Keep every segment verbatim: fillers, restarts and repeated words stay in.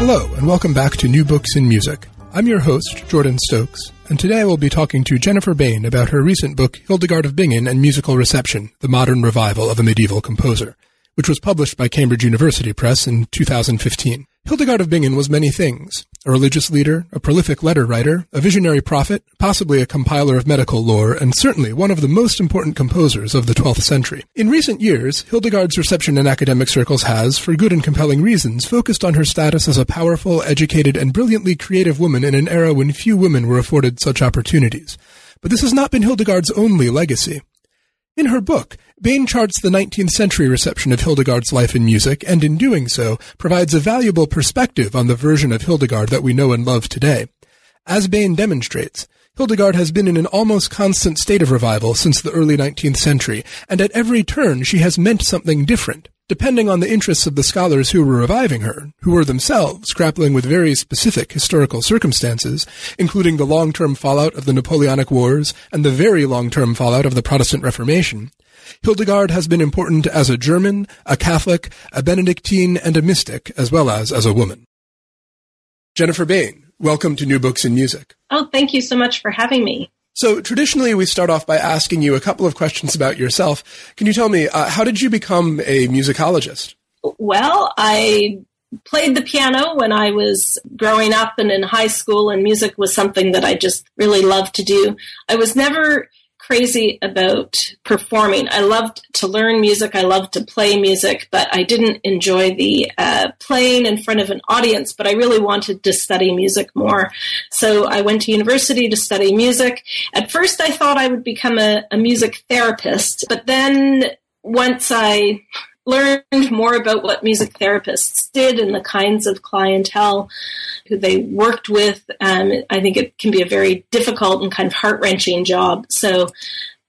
Hello, and welcome back to New Books in Music. I'm your host, Jordan Stokes, and today we'll be talking to Jennifer Bain about her recent book, Hildegard of Bingen and Musical Reception, The Modern Revival of a Medieval Composer, which was published by Cambridge University Press in two thousand fifteen. Hildegard of Bingen was many things: a religious leader, a prolific letter writer, a visionary prophet, possibly a compiler of medical lore, and certainly one of the most important composers of the twelfth century. In recent years, Hildegard's reception in academic circles has, for good and compelling reasons, focused on her status as a powerful, educated, and brilliantly creative woman in an era when few women were afforded such opportunities. But this has not been Hildegard's only legacy. In her book, Bain charts the nineteenth century reception of Hildegard's life in music, and in doing so, provides a valuable perspective on the version of Hildegard that we know and love today. As Bain demonstrates, Hildegard has been in an almost constant state of revival since the early nineteenth century, and at every turn she has meant something different, depending on the interests of the scholars who were reviving her, who were themselves grappling with very specific historical circumstances, including the long-term fallout of the Napoleonic Wars and the very long-term fallout of the Protestant Reformation. Hildegard has been important as a German, a Catholic, a Benedictine, and a mystic, as well as as a woman. Jennifer Bain, welcome to New Books in Music. Oh, thank you so much for having me. So traditionally, we start off by asking you a couple of questions about yourself. Can you tell me, uh, how did you become a musicologist? Well, I played the piano when I was growing up and in high school, and music was something that I just really loved to do. I was never crazy about performing. I loved to learn music. I loved to play music, but I didn't enjoy the uh, playing in front of an audience, but I really wanted to study music more. So I went to university to study music. At first, I thought I would become a, a music therapist, but then once I learned more about what music therapists did and the kinds of clientele who they worked with, Um, I think it can be a very difficult and kind of heart-wrenching job. So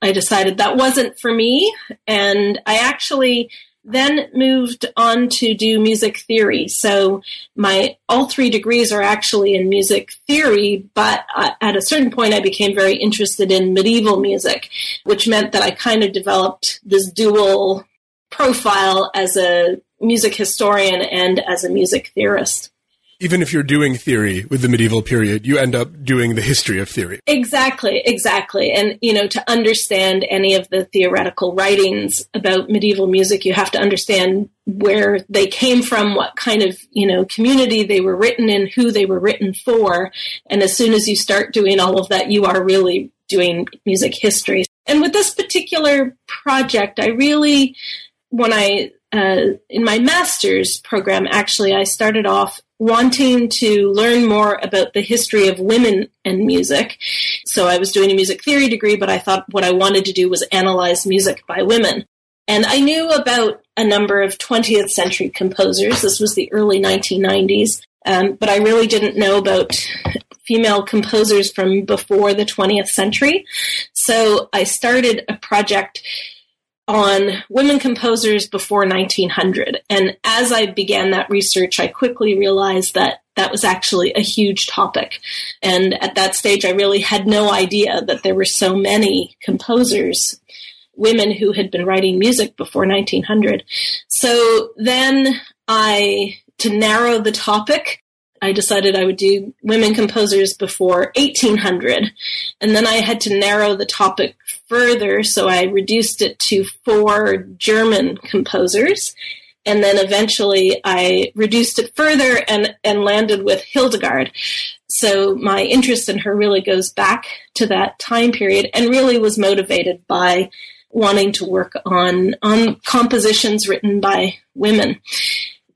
I decided that wasn't for me. And I actually then moved on to do music theory. So my all three degrees are actually in music theory, but uh, at a certain point I became very interested in medieval music, which meant that I kind of developed this dual profile as a music historian and as a music theorist. Even if you're doing theory with the medieval period, you end up doing the history of theory. Exactly, exactly. And, you know, to understand any of the theoretical writings about medieval music, you have to understand where they came from, what kind of, you know, community they were written in, who they were written for. And as soon as you start doing all of that, you are really doing music history. And with this particular project, I really... When I, uh, in my master's program, actually, I started off wanting to learn more about the history of women and music. So I was doing a music theory degree, but I thought what I wanted to do was analyze music by women. And I knew about a number of twentieth century composers. This was the early nineteen nineties. Um, but I really didn't know about female composers from before the twentieth century. So I started a project on women composers before nineteen hundred. And as I began that research, I quickly realized that that was actually a huge topic. And at that stage, I really had no idea that there were so many composers, women who had been writing music before nineteen hundred. So then I, to narrow the topic, I decided I would do women composers before eighteen hundred. And then I had to narrow the topic further, so I reduced it to four German composers. And then eventually I reduced it further and, and landed with Hildegard. So my interest in her really goes back to that time period and really was motivated by wanting to work on, on compositions written by women.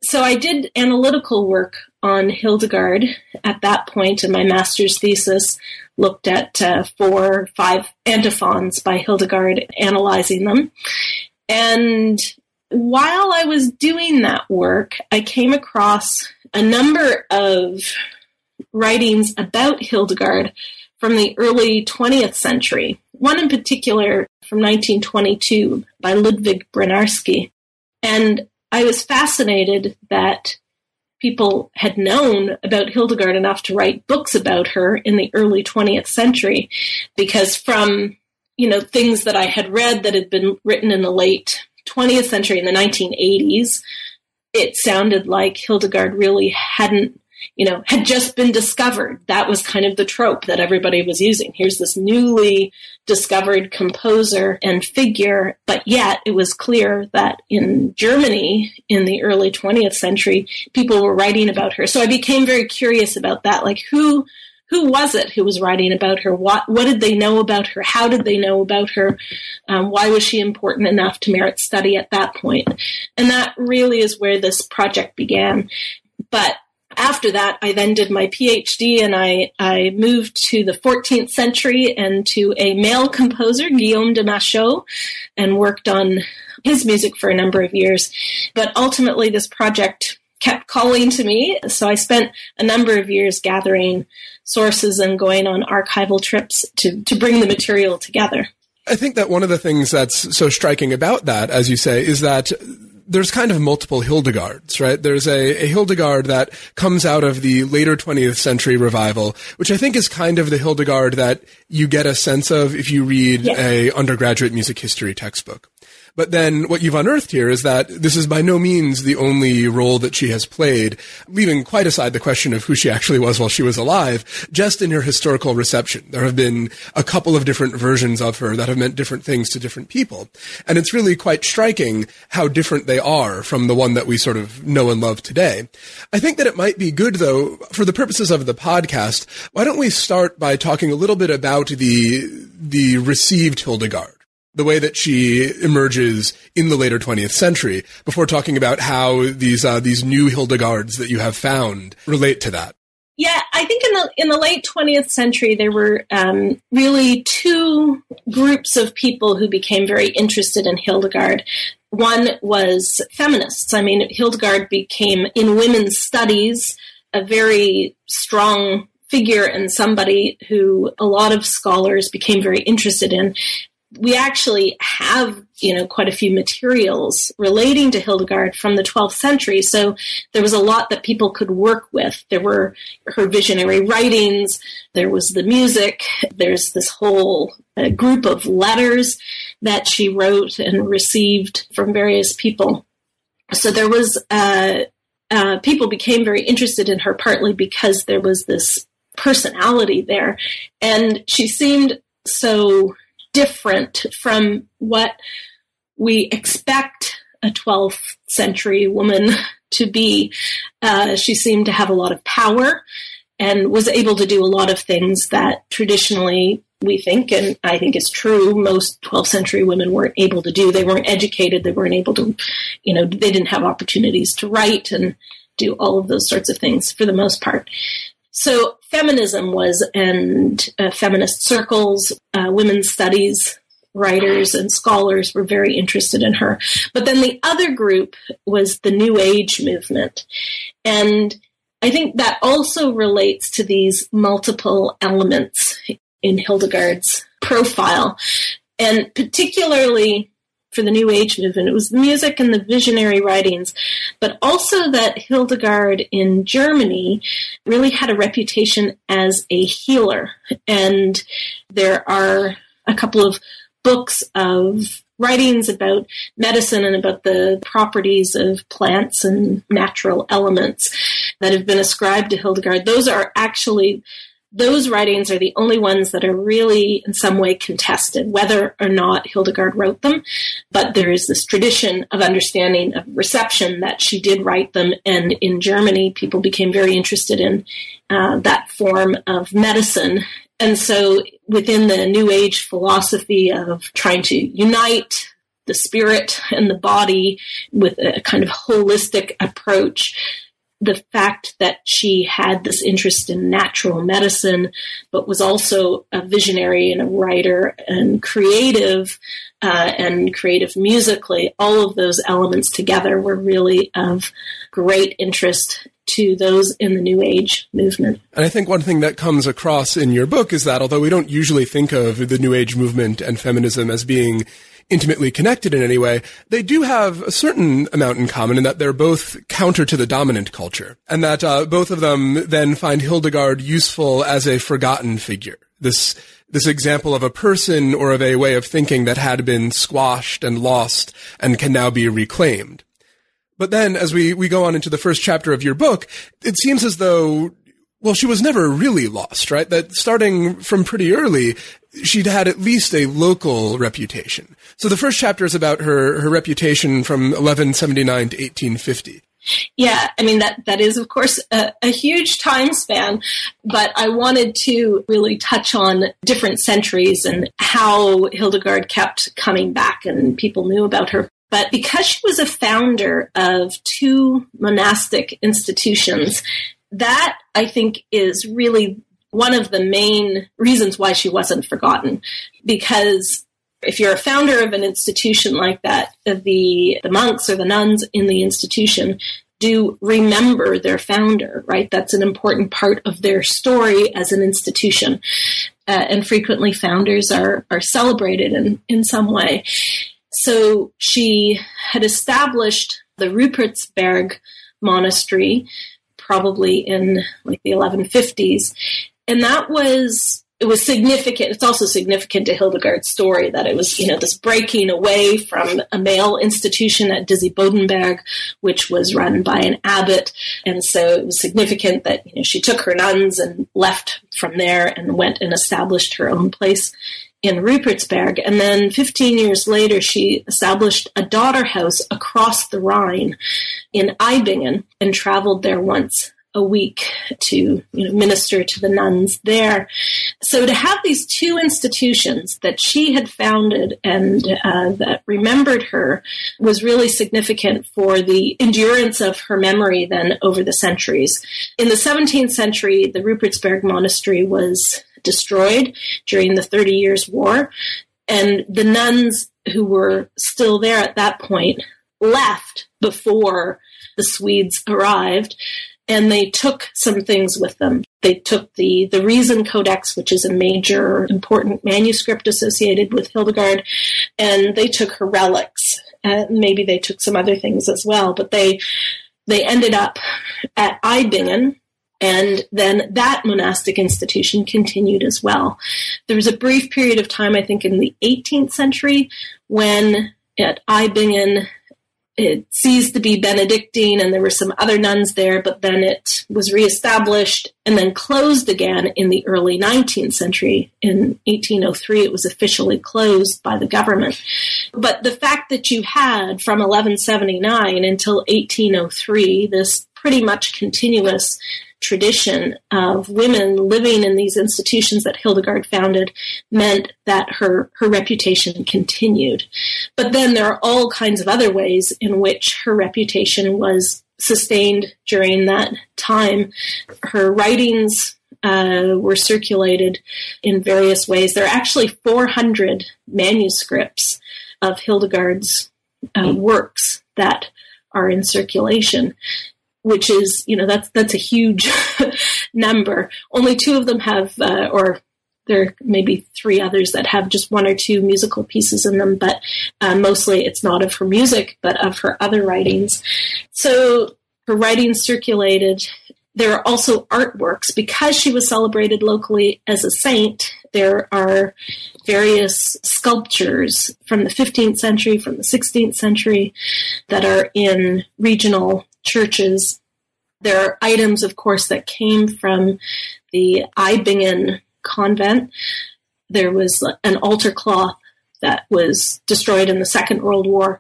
So I did analytical work on Hildegard at that point, and my master's thesis looked at uh, four, five antiphons by Hildegard, analyzing them. And while I was doing that work, I came across a number of writings about Hildegard from the early twentieth century, one in particular from nineteen twenty-two by Ludwig Brunarski. And I was fascinated that people had known about Hildegard enough to write books about her in the early twentieth century, because from, you know, things that I had read that had been written in the late twentieth century, in the nineteen eighties, it sounded like Hildegard really hadn't, you know, had just been discovered. That was kind of the trope that everybody was using. Here's this newly discovered composer and figure, but yet it was clear that in Germany in the early twentieth century, people were writing about her. So I became very curious about that. Like, who who was it who was writing about her? What, what did they know about her? How did they know about her? Um, why was she important enough to merit study at that point? And that really is where this project began. But after that, I then did my PhD, and I, I moved to the fourteenth century and to a male composer, Guillaume de Machaut, and worked on his music for a number of years. But ultimately, this project kept calling to me, so I spent a number of years gathering sources and going on archival trips to, to bring the material together. I think that one of the things that's so striking about that, as you say, is that there's kind of multiple Hildegards, right? There's a, a Hildegard that comes out of the later twentieth century revival, which I think is kind of the Hildegard that you get a sense of if you read yes. a undergraduate music history textbook. But then what you've unearthed here is that this is by no means the only role that she has played, leaving quite aside the question of who she actually was while she was alive, just in her historical reception. There have been a couple of different versions of her that have meant different things to different people. And it's really quite striking how different they are from the one that we sort of know and love today. I think that it might be good, though, for the purposes of the podcast, why don't we start by talking a little bit about the, the received Hildegard, the way that she emerges in the later twentieth century, before talking about how these uh, these new Hildegards that you have found relate to that. Yeah, I think in the in the late twentieth century, there were um, really two groups of people who became very interested in Hildegard. One was feminists. I mean, Hildegard became, in women's studies, a very strong figure and somebody who a lot of scholars became very interested in. We actually have, you know, quite a few materials relating to Hildegard from the twelfth century. So there was a lot that people could work with. There were her visionary writings. There was the music. There's this whole uh, group of letters that she wrote and received from various people. So there was, uh, uh, people became very interested in her partly because there was this personality there. And she seemed so different from what we expect a twelfth century woman to be. Uh, she seemed to have a lot of power and was able to do a lot of things that traditionally we think, and I think is true, most twelfth century women weren't able to do. They weren't educated. They weren't able to, you know, they didn't have opportunities to write and do all of those sorts of things for the most part. So feminism was, and uh, feminist circles, uh, women's studies, writers and scholars were very interested in her. But then the other group was the New Age movement. And I think that also relates to these multiple elements in Hildegard's profile. And particularly for the New Age movement, it was the music and the visionary writings, but also that Hildegard in Germany really had a reputation as a healer. And there are a couple of books of writings about medicine and about the properties of plants and natural elements that have been ascribed to Hildegard. Those are actually Those writings are the only ones that are really in some way contested, whether or not Hildegard wrote them. But there is this tradition of understanding of reception that she did write them. And in Germany, people became very interested in uh, that form of medicine. And so within the New Age philosophy of trying to unite the spirit and the body with a kind of holistic approach, the fact that she had this interest in natural medicine, but was also a visionary and a writer and creative uh, and creative musically, all of those elements together were really of great interest to those in the New Age movement. And I think one thing that comes across in your book is that although we don't usually think of the New Age movement and feminism as being intimately connected in any way, they do have a certain amount in common in that they're both counter to the dominant culture, and that uh, both of them then find Hildegard useful as a forgotten figure. This this example of a person or of a way of thinking that had been squashed and lost and can now be reclaimed. But then as we, we go on into the first chapter of your book, it seems as though, well, she was never really lost, right? That starting from pretty early, she'd had at least a local reputation. So the first chapter is about her, her reputation from eleven seventy-nine to eighteen fifty. Yeah, I mean, that, that is, of course, a, a huge time span, but I wanted to really touch on different centuries and how Hildegard kept coming back and people knew about her. But because she was a founder of two monastic institutions, that, I think, is really one of the main reasons why she wasn't forgotten. Because if you're a founder of an institution like that, the, the monks or the nuns in the institution do remember their founder, right? That's an important part of their story as an institution. Uh, and frequently founders are, are celebrated in, in some way. So she had established the Rupertsberg Monastery, probably in like the eleven fifties, and that was it was significant. It's also significant to Hildegard's story that it was, you know, this breaking away from a male institution at Dissebodenberg, which was run by an abbot, and so it was significant that, you know, she took her nuns and left from there and went and established her own place in Rupertsberg. And then fifteen years later, she established a daughter house across the Rhine in Eibingen and traveled there once a week to, you know, minister to the nuns there. So to have these two institutions that she had founded and uh, that remembered her was really significant for the endurance of her memory then over the centuries. In the seventeenth century, the Rupertsberg Monastery was destroyed during the Thirty Years' War, and the nuns who were still there at that point left before the Swedes arrived, and they took some things with them. They took the, the Reason Codex, which is a major important manuscript associated with Hildegard, and they took her relics. Uh, maybe they took some other things as well, but they they ended up at Eibingen. And then that monastic institution continued as well. There was a brief period of time, I think, in the eighteenth century when at Eibingen it ceased to be Benedictine and there were some other nuns there, but then it was reestablished and then closed again in the early nineteenth century. In eighteen oh three, it was officially closed by the government. But the fact that you had from eleven seventy-nine until eighteen oh three, this pretty much continuous tradition of women living in these institutions that Hildegard founded meant that her, her reputation continued. But then there are all kinds of other ways in which her reputation was sustained during that time. Her writings uh, were circulated in various ways. There are actually four hundred manuscripts of Hildegard's uh, works that are in circulation, which is, you know, that's that's a huge number. Only two of them have, uh, or there are maybe three others that have just one or two musical pieces in them, but uh, mostly it's not of her music, but of her other writings. So her writings circulated. There are also artworks. Because she was celebrated locally as a saint, there are various sculptures from the fifteenth century, from the sixteenth century, that are in regional churches. There are items, of course, that came from the Eibingen convent. There was an altar cloth that was destroyed in the Second World War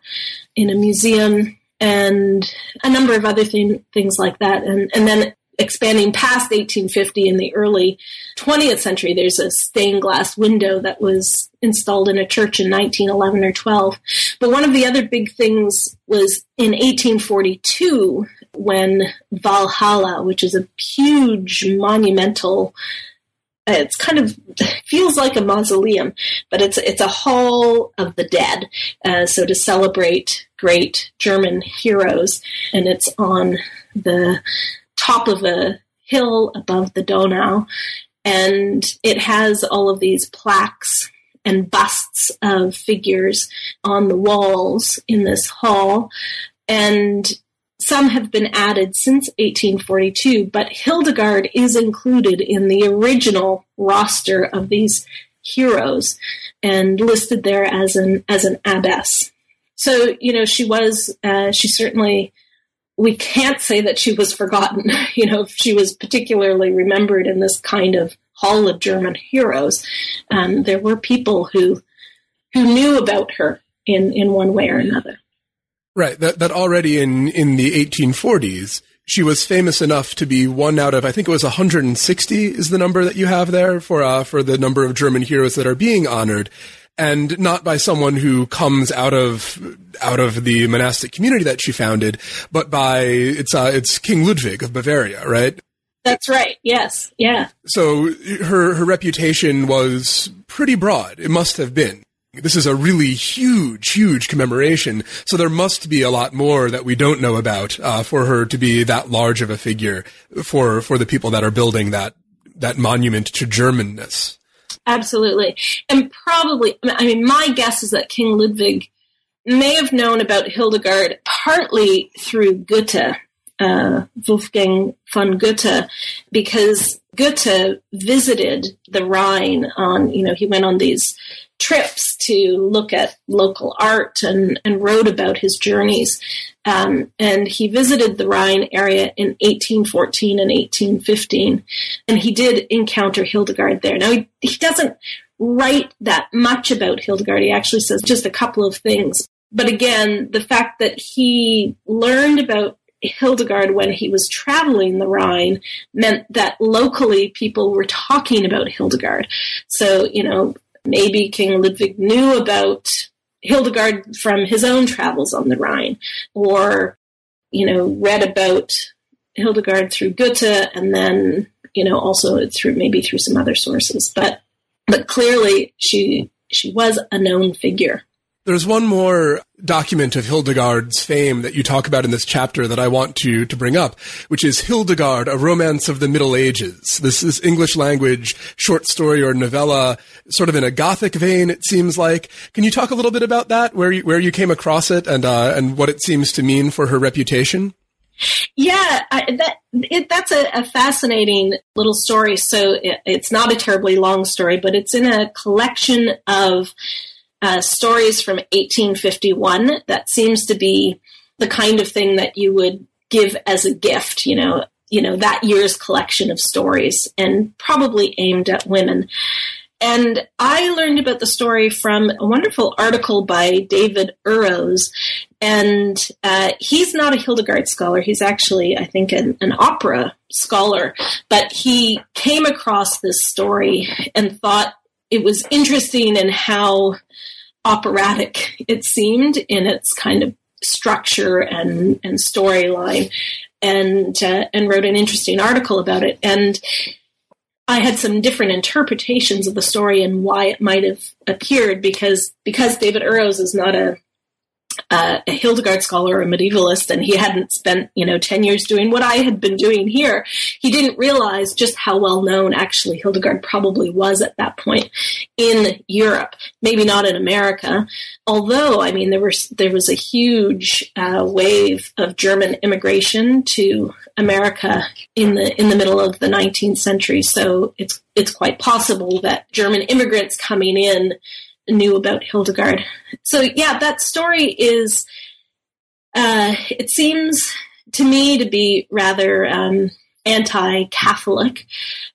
in a museum, and a number of other thing, things like that. And, and then expanding past eighteen fifty in the early twentieth century, there's a stained glass window that was installed in a church in nineteen eleven or twelve. But one of the other big things was in eighteen forty-two when Valhalla, which is a huge monumental, it's kind of feels like a mausoleum, but it's it's a hall of the dead. Uh, so to celebrate great German heroes, and it's on the top of a hill above the Donau, and it has all of these plaques and busts of figures on the walls in this hall, and some have been added since eighteen forty-two, but Hildegard is included in the original roster of these heroes and listed there as an as an abbess. So, you know, she was, uh, she certainly, we can't say that she was forgotten. You know, she was particularly remembered in this kind of hall of German heroes. Um, there were people who who knew about her in, in one way or another. Right, that that already in, in the eighteen forties, she was famous enough to be one out of, I think it was one hundred sixty is the number that you have there for uh, for the number of German heroes that are being honored, and not by someone who comes out of out of the monastic community that she founded, but by, it's uh, it's King Ludwig of Bavaria, right? That's right, yes, yeah. So her her reputation was pretty broad, it must have been. This is a really huge, huge commemoration, so there must be a lot more that we don't know about uh, for her to be that large of a figure for for the people that are building that that monument to Germanness. Absolutely. And probably, I mean, my guess is that King Ludwig may have known about Hildegard partly through Goethe, uh, Wolfgang von Goethe, because Goethe visited the Rhine on, you know, he went on these trips to look at local art and, and wrote about his journeys. Um, and he visited the Rhine area in eighteen fourteen and eighteen fifteen, and he did encounter Hildegard there. Now, he, he doesn't write that much about Hildegard. He actually says just a couple of things. But again, the fact that he learned about Hildegard when he was traveling the Rhine meant that locally people were talking about Hildegard. So, you know, maybe King Ludwig knew about Hildegard from his own travels on the Rhine, or, you know, read about Hildegard through Goethe, and then, you know, also through maybe through some other sources. But but clearly she she was a known figure. There's one more document of Hildegard's fame that you talk about in this chapter that I want to, to bring up, which is Hildegard, A Romance of the Middle Ages. This is English language short story or novella, sort of in a Gothic vein, it seems like. Can you talk a little bit about that, where you, where you came across it and, uh, and what it seems to mean for her reputation? Yeah, I, that it, that's a, a fascinating little story. So it, it's not a terribly long story, but it's in a collection of Uh, stories from eighteen fifty-one. That seems to be the kind of thing that you would give as a gift, you know, you know, that year's collection of stories, and probably aimed at women. And I learned about the story from a wonderful article by David Uros, and uh, he's not a Hildegard scholar. He's actually, I think, an, an opera scholar, but he came across this story and thought it was interesting in how operatic it seemed in its kind of structure and, and storyline, and uh, and wrote an interesting article about it. And I had some different interpretations of the story and why it might have appeared, because because David Uros is not a Uh, a Hildegard scholar or a medievalist, and he hadn't spent, you know, ten years doing what I had been doing here. He didn't realize just how well known actually Hildegard probably was at that point in Europe, maybe not in America. Although, I mean, there were, there was a huge uh, wave of German immigration to America in the, in the middle of the nineteenth century. So it's, it's quite possible that German immigrants coming in knew about Hildegard. So yeah, that story is, uh, it seems to me to be rather um, anti-Catholic,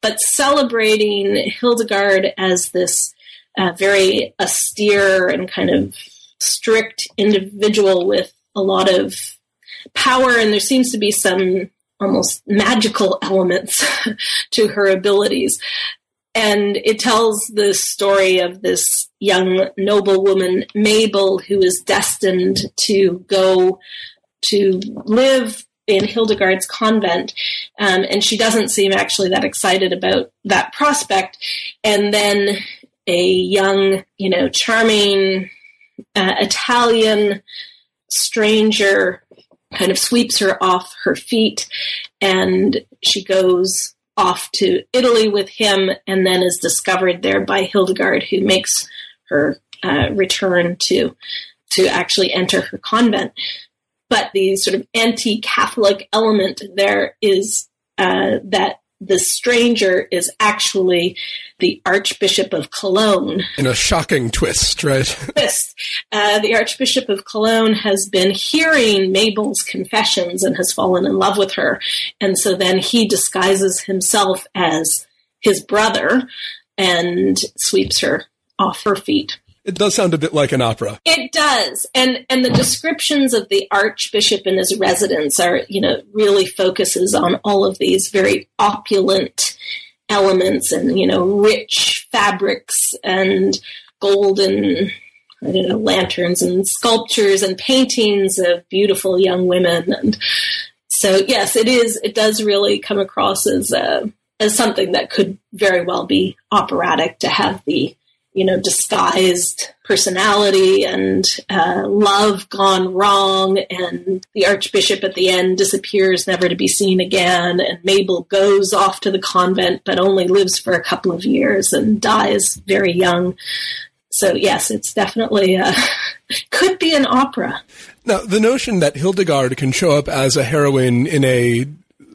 but celebrating Hildegard as this uh, very austere and kind of strict individual with a lot of power, and there seems to be some almost magical elements to her abilities. And it tells the story of this young noblewoman, Mabel, who is destined to go to live in Hildegard's convent. Um, and she doesn't seem actually that excited about that prospect. And then a young, you know, charming uh, Italian stranger kind of sweeps her off her feet, and she goes off to Italy with him, and then is discovered there by Hildegard, who makes her uh, return to to actually enter her convent. But the sort of anti-Catholic element there is uh, that the stranger is actually the Archbishop of Cologne. In a shocking twist, right? Twist. Uh, the Archbishop of Cologne has been hearing Mabel's confessions and has fallen in love with her. And so then he disguises himself as his brother and sweeps her off her feet. It does sound a bit like an opera. It does. And and the descriptions of the archbishop and his residence are, you know, really focuses on all of these very opulent elements and, you know, rich fabrics and golden, I don't know, lanterns and sculptures and paintings of beautiful young women. And so, yes, it is. It does really come across as, uh, as something that could very well be operatic, to have the, you know, disguised personality and uh, love gone wrong, and the archbishop at the end disappears, never to be seen again, and Mabel goes off to the convent but only lives for a couple of years and dies very young. So, yes, it's definitely a, could be an opera. Now, the notion that Hildegard can show up as a heroine in a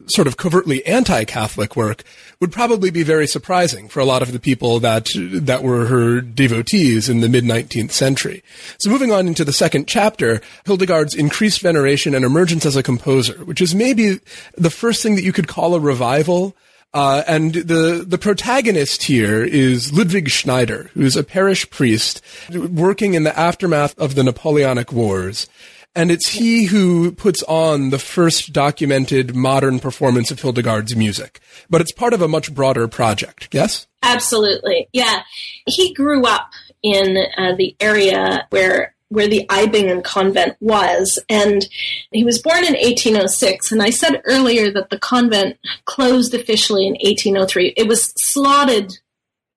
sort of covertly anti-Catholic work would probably be very surprising for a lot of the people that that were her devotees in the mid-nineteenth century. So moving on into the second chapter, Hildegard's increased veneration and emergence as a composer, which is maybe the first thing that you could call a revival. Uh, and the, the protagonist here is Ludwig Schneider, who's a parish priest working in the aftermath of the Napoleonic Wars. And it's he who puts on the first documented modern performance of Hildegard's music. But it's part of a much broader project, yes? Absolutely, yeah. He grew up in uh, the area where where the Eibingen convent was, and he was born in eighteen oh six. And I said earlier that the convent closed officially in eighteen oh three. It was slotted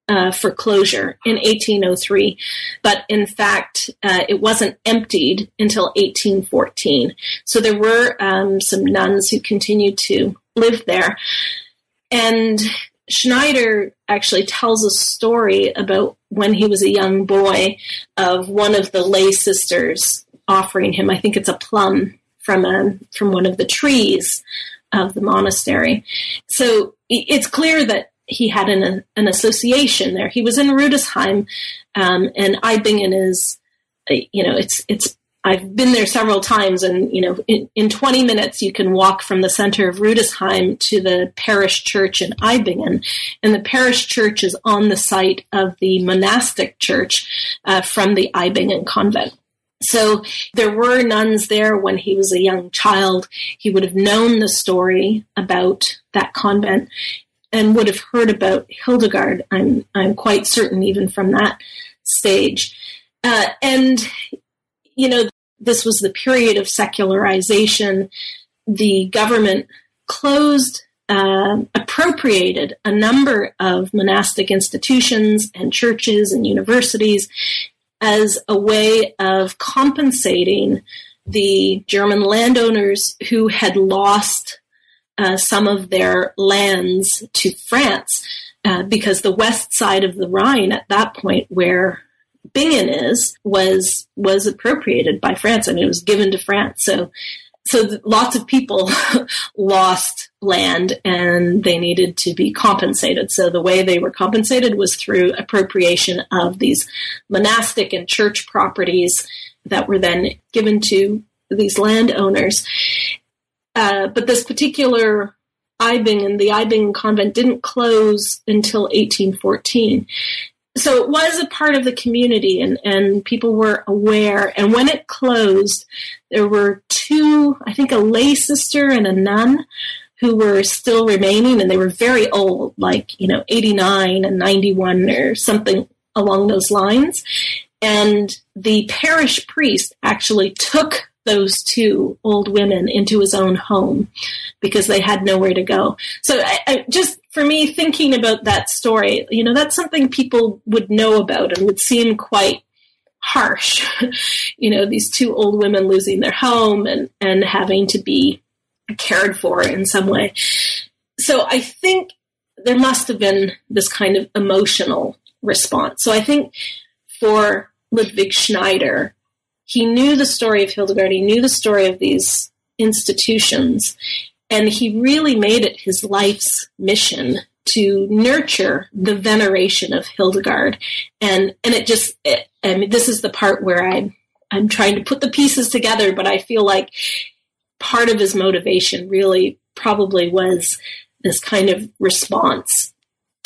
Uh, for closure in eighteen oh three, but in fact, uh, it wasn't emptied until eighteen fourteen. So there were um, some nuns who continued to live there. And Schneider actually tells a story about when he was a young boy of one of the lay sisters offering him, I think it's a plum from a, from one of the trees of the monastery. So it's clear that he had an an association there. He was in Rüdesheim, um, and Eibingen is, you know, it's it's. I've been there several times, and you know, in, in twenty minutes you can walk from the center of Rüdesheim to the parish church in Eibingen, and the parish church is on the site of the monastic church uh, from the Eibingen convent. So there were nuns there when he was a young child. He would have known the story about that convent and would have heard about Hildegard, I'm I'm quite certain, even from that stage. Uh, and, you know, this was the period of secularization. The government closed, uh, appropriated a number of monastic institutions and churches and universities as a way of compensating the German landowners who had lost Uh, some of their lands to France, uh, because the west side of the Rhine at that point, where Bingen is, was was appropriated by France. I mean, it was given to France. So, so lots of people lost land, and they needed to be compensated. So the way they were compensated was through appropriation of these monastic and church properties that were then given to these landowners. Uh, but this particular Eibingen, the Eibingen convent, didn't close until eighteen fourteen. So it was a part of the community, and, and people were aware. And when it closed, there were two, I think a lay sister and a nun, who were still remaining, and they were very old, like, you know, eighty-nine and ninety-one or something along those lines. And the parish priest actually took those two old women into his own home because they had nowhere to go. So I, I just, for me, thinking about that story, you know, that's something people would know about and would seem quite harsh. You know, these two old women losing their home and, and having to be cared for in some way. So I think there must have been this kind of emotional response. So I think for Ludwig Schneider, he knew the story of Hildegard, he knew the story of these institutions, and he really made it his life's mission to nurture the veneration of Hildegard. And and it just, it, I mean, this is the part where I'm, I'm trying to put the pieces together, but I feel like part of his motivation really probably was this kind of response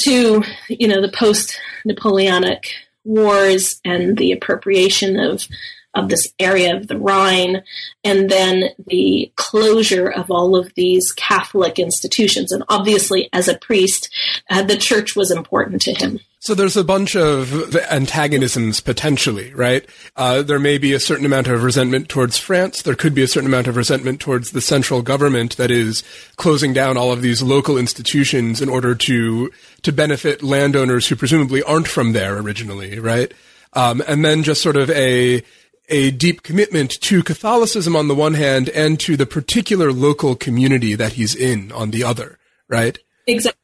to, you know, the post-Napoleonic Wars and the appropriation of of this area of the Rhine, and then the closure of all of these Catholic institutions. And obviously, as a priest, uh, the church was important to him. So there's a bunch of antagonisms potentially, right? Uh, there may be a certain amount of resentment towards France. There could be a certain amount of resentment towards the central government that is closing down all of these local institutions in order to to benefit landowners who presumably aren't from there originally, right? Um, and then just sort of a... a deep commitment to Catholicism on the one hand and to the particular local community that he's in on the other, right? Exactly.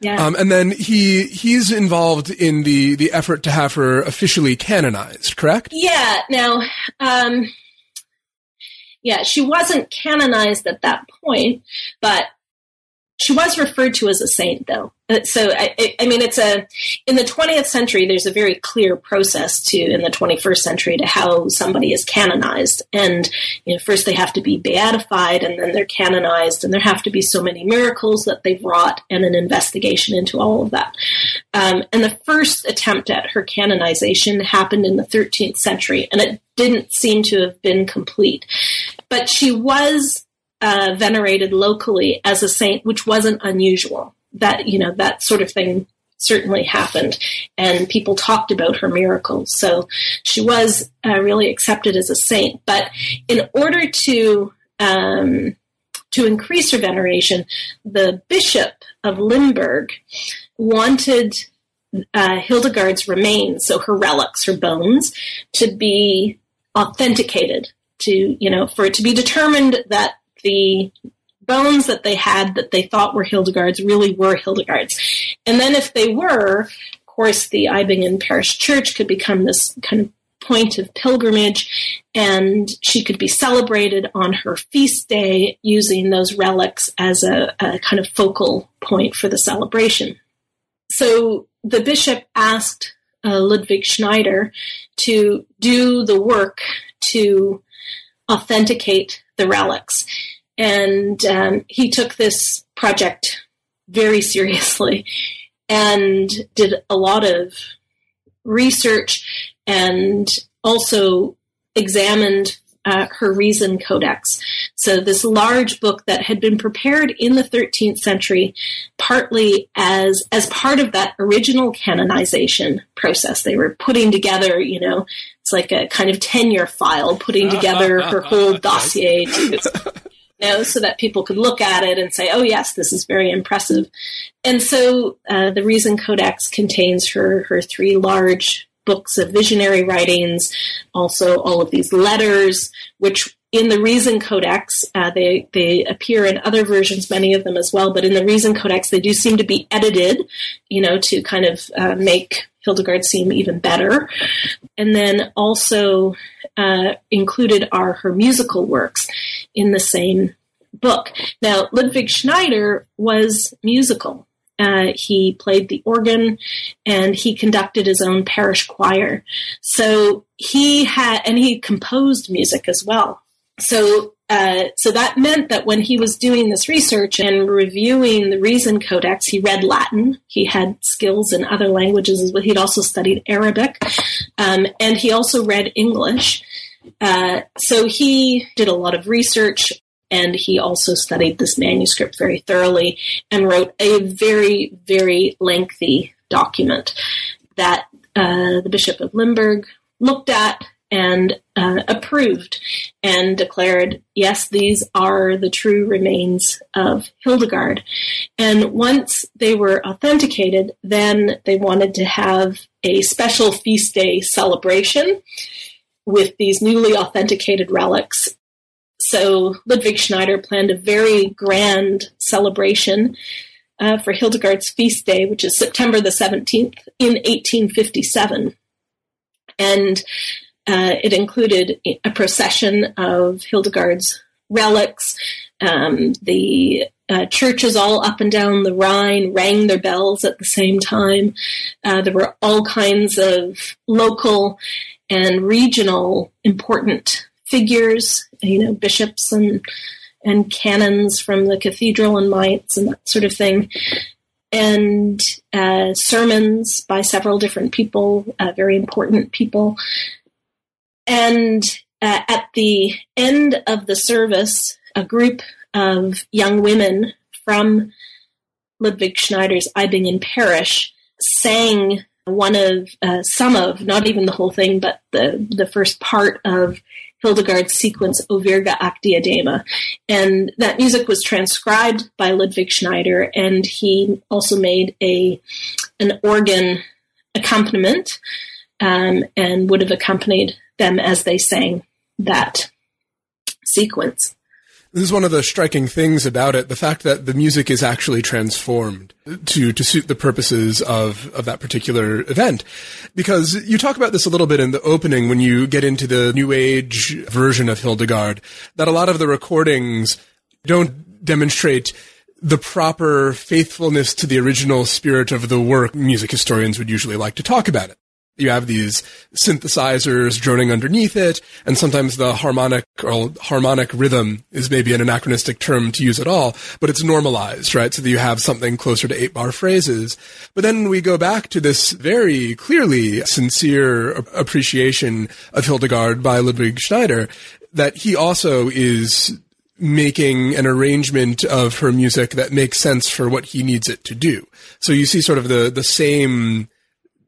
Yeah. Um, and then he, he's involved in the, the effort to have her officially canonized, correct? Yeah. Now, um, yeah, she wasn't canonized at that point, but she was referred to as a saint, though. So, I, I mean, it's a, in the twentieth century, there's a very clear process to, in the twenty-first century, to how somebody is canonized. And, you know, first they have to be beatified, and then they're canonized, and there have to be so many miracles that they've wrought, and an investigation into all of that. Um, and the first attempt at her canonization happened in the thirteenth century, and it didn't seem to have been complete. But she was Uh, venerated locally as a saint, which wasn't unusual. That, you know, that sort of thing certainly happened, and people talked about her miracles. So she was uh, really accepted as a saint. But in order to um, to increase her veneration, the Bishop of Limburg wanted uh, Hildegard's remains, so her relics, her bones, to be authenticated, to, you know, for it to be determined that the bones that they had that they thought were Hildegard's really were Hildegard's. And then if they were, of course, the Eibingen parish church could become this kind of point of pilgrimage, and she could be celebrated on her feast day using those relics as a, a kind of focal point for the celebration. So the bishop asked uh, Ludwig Schneider to do the work to authenticate the relics. And um, he took this project very seriously and did a lot of research, and also examined uh, her Reason Codex. So this large book that had been prepared in the thirteenth century, partly as as part of that original canonization process. They were putting together, you know, it's like a kind of tenure file, putting together her whole dossier, you know, so that people could look at it and say, oh, yes, this is very impressive. And so uh, the Reason Codex contains her, her three large books of visionary writings, also all of these letters, which in the Reason Codex, uh, they, they appear in other versions, many of them as well, but in the Reason Codex, they do seem to be edited, you know, to kind of uh, make Hildegard seem even better. And then also uh, included are her musical works in the same book. Now, Ludwig Schneider was musical. Uh, he played the organ, and he conducted his own parish choir. So he had, and he composed music as well. So, uh, so that meant that when he was doing this research and reviewing the Reason Codex, he read Latin. He had skills in other languages as well. He'd also studied Arabic, um, and he also read English. Uh, so he did a lot of research, and he also studied this manuscript very thoroughly and wrote a very, very lengthy document that uh, the Bishop of Limburg looked at and uh, approved and declared, yes, these are the true remains of Hildegard. And once they were authenticated, then they wanted to have a special feast day celebration with these newly authenticated relics. So Ludwig Schneider planned a very grand celebration uh, for Hildegard's feast day, which is September the seventeenth in eighteen fifty-seven. And uh, it included a procession of Hildegard's relics. Um, the uh, churches all up and down the Rhine rang their bells at the same time. Uh, there were all kinds of local and regional important figures, you know, bishops and and canons from the cathedral in Mainz and that sort of thing, and uh, sermons by several different people, uh, very important people. And uh, at the end of the service, a group of young women from Ludwig Schneider's Eibingen parish sang one of, uh, some of, not even the whole thing, but the, the first part of Hildegard's sequence, O Virga ac Diadema. And that music was transcribed by Ludwig Schneider, and he also made a an organ accompaniment um, and would have accompanied them as they sang that sequence. This is one of the striking things about it, the fact that the music is actually transformed to, to suit the purposes of, of that particular event. Because you talk about this a little bit in the opening when you get into the New Age version of Hildegard, that a lot of the recordings don't demonstrate the proper faithfulness to the original spirit of the work. Music historians would usually like to talk about it. You have these synthesizers droning underneath it, and sometimes the harmonic or harmonic rhythm is maybe an anachronistic term to use at all, but it's normalized, right? So that you have something closer to eight-bar phrases. But then we go back to this very clearly sincere appreciation of Hildegard by Ludwig Schneider, that he also is making an arrangement of her music that makes sense for what he needs it to do. So you see sort of the the same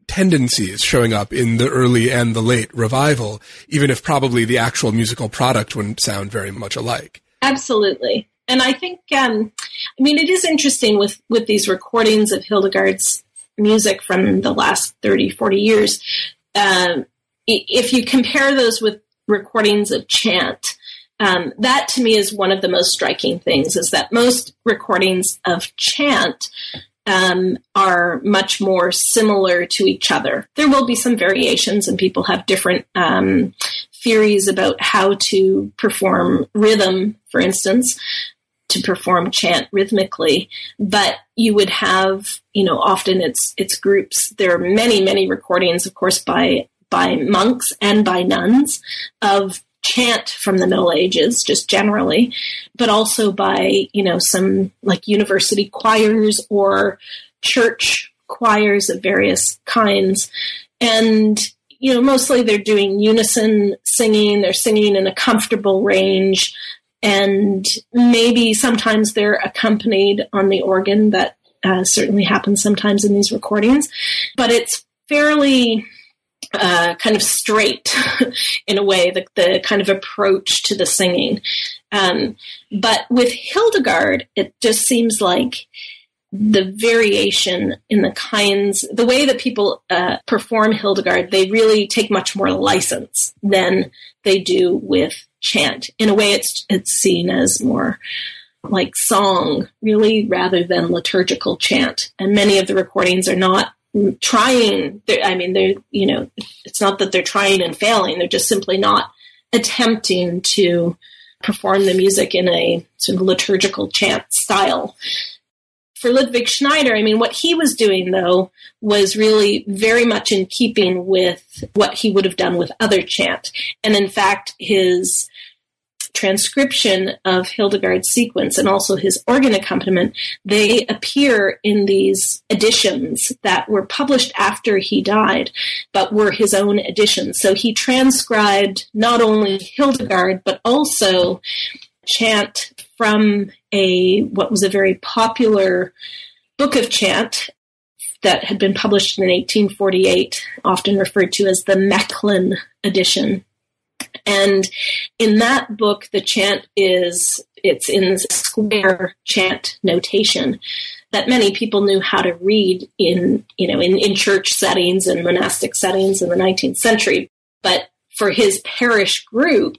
tendencies showing up in the early and the late revival, even if probably the actual musical product wouldn't sound very much alike. Absolutely. And I think, um, I mean, it is interesting with, with these recordings of Hildegard's music from the last thirty, forty years. Um, if you compare those with recordings of chant, um, that to me is one of the most striking things, is that most recordings of chant Um, are much more similar to each other. There will be some variations, and people have different um, theories about how to perform rhythm, for instance, to perform chant rhythmically. But you would have, you know, often it's it's groups. There are many, many recordings, of course, by by monks and by nuns of chant from the Middle Ages, just generally, but also by, you know, some like university choirs or church choirs of various kinds. And, you know, mostly they're doing unison singing. They're singing in a comfortable range. And maybe sometimes they're accompanied on the organ. That uh, certainly happens sometimes in these recordings, but it's fairly Uh, kind of straight in a way, the, the kind of approach to the singing. Um, but with Hildegard, it just seems like the variation in the kinds, the way that people uh, perform Hildegard, they really take much more license than they do with chant. In a way, it's it's seen as more like song, really, rather than liturgical chant. And many of the recordings are not trying, I mean, they're, you know, it's not that they're trying and failing. They're just simply not attempting to perform the music in a sort of liturgical chant style. For Ludwig Schneider, I mean, what he was doing, though, was really very much in keeping with what he would have done with other chant. And in fact, his transcription of Hildegard's sequence and also his organ accompaniment, they appear in these editions that were published after he died, but were his own editions. So he transcribed not only Hildegard, but also chant from a, what was a very popular book of chant that had been published in eighteen forty-eight, often referred to as the Mechlin edition And in that book, the chant is, it's in this square chant notation that many people knew how to read in, you know, in, in church settings and monastic settings in the nineteenth century. But for his parish group,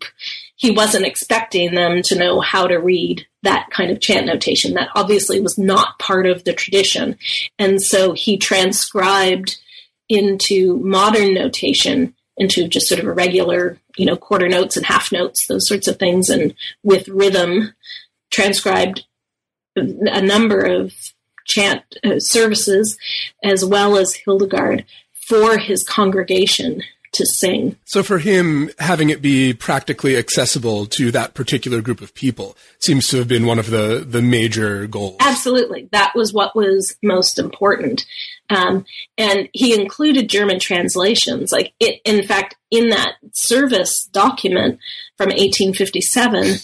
he wasn't expecting them to know how to read that kind of chant notation. That obviously was not part of the tradition. And so he transcribed into modern notation, into just sort of a regular, you know, quarter notes and half notes, those sorts of things, and with rhythm, transcribed a number of chant uh, services, as well as Hildegard, for his congregation to sing. So for him, having it be practically accessible to that particular group of people seems to have been one of the, the major goals. Absolutely. That was what was most important. Um, and he included German translations. Like it, in fact, in that service document from eighteen fifty-seven,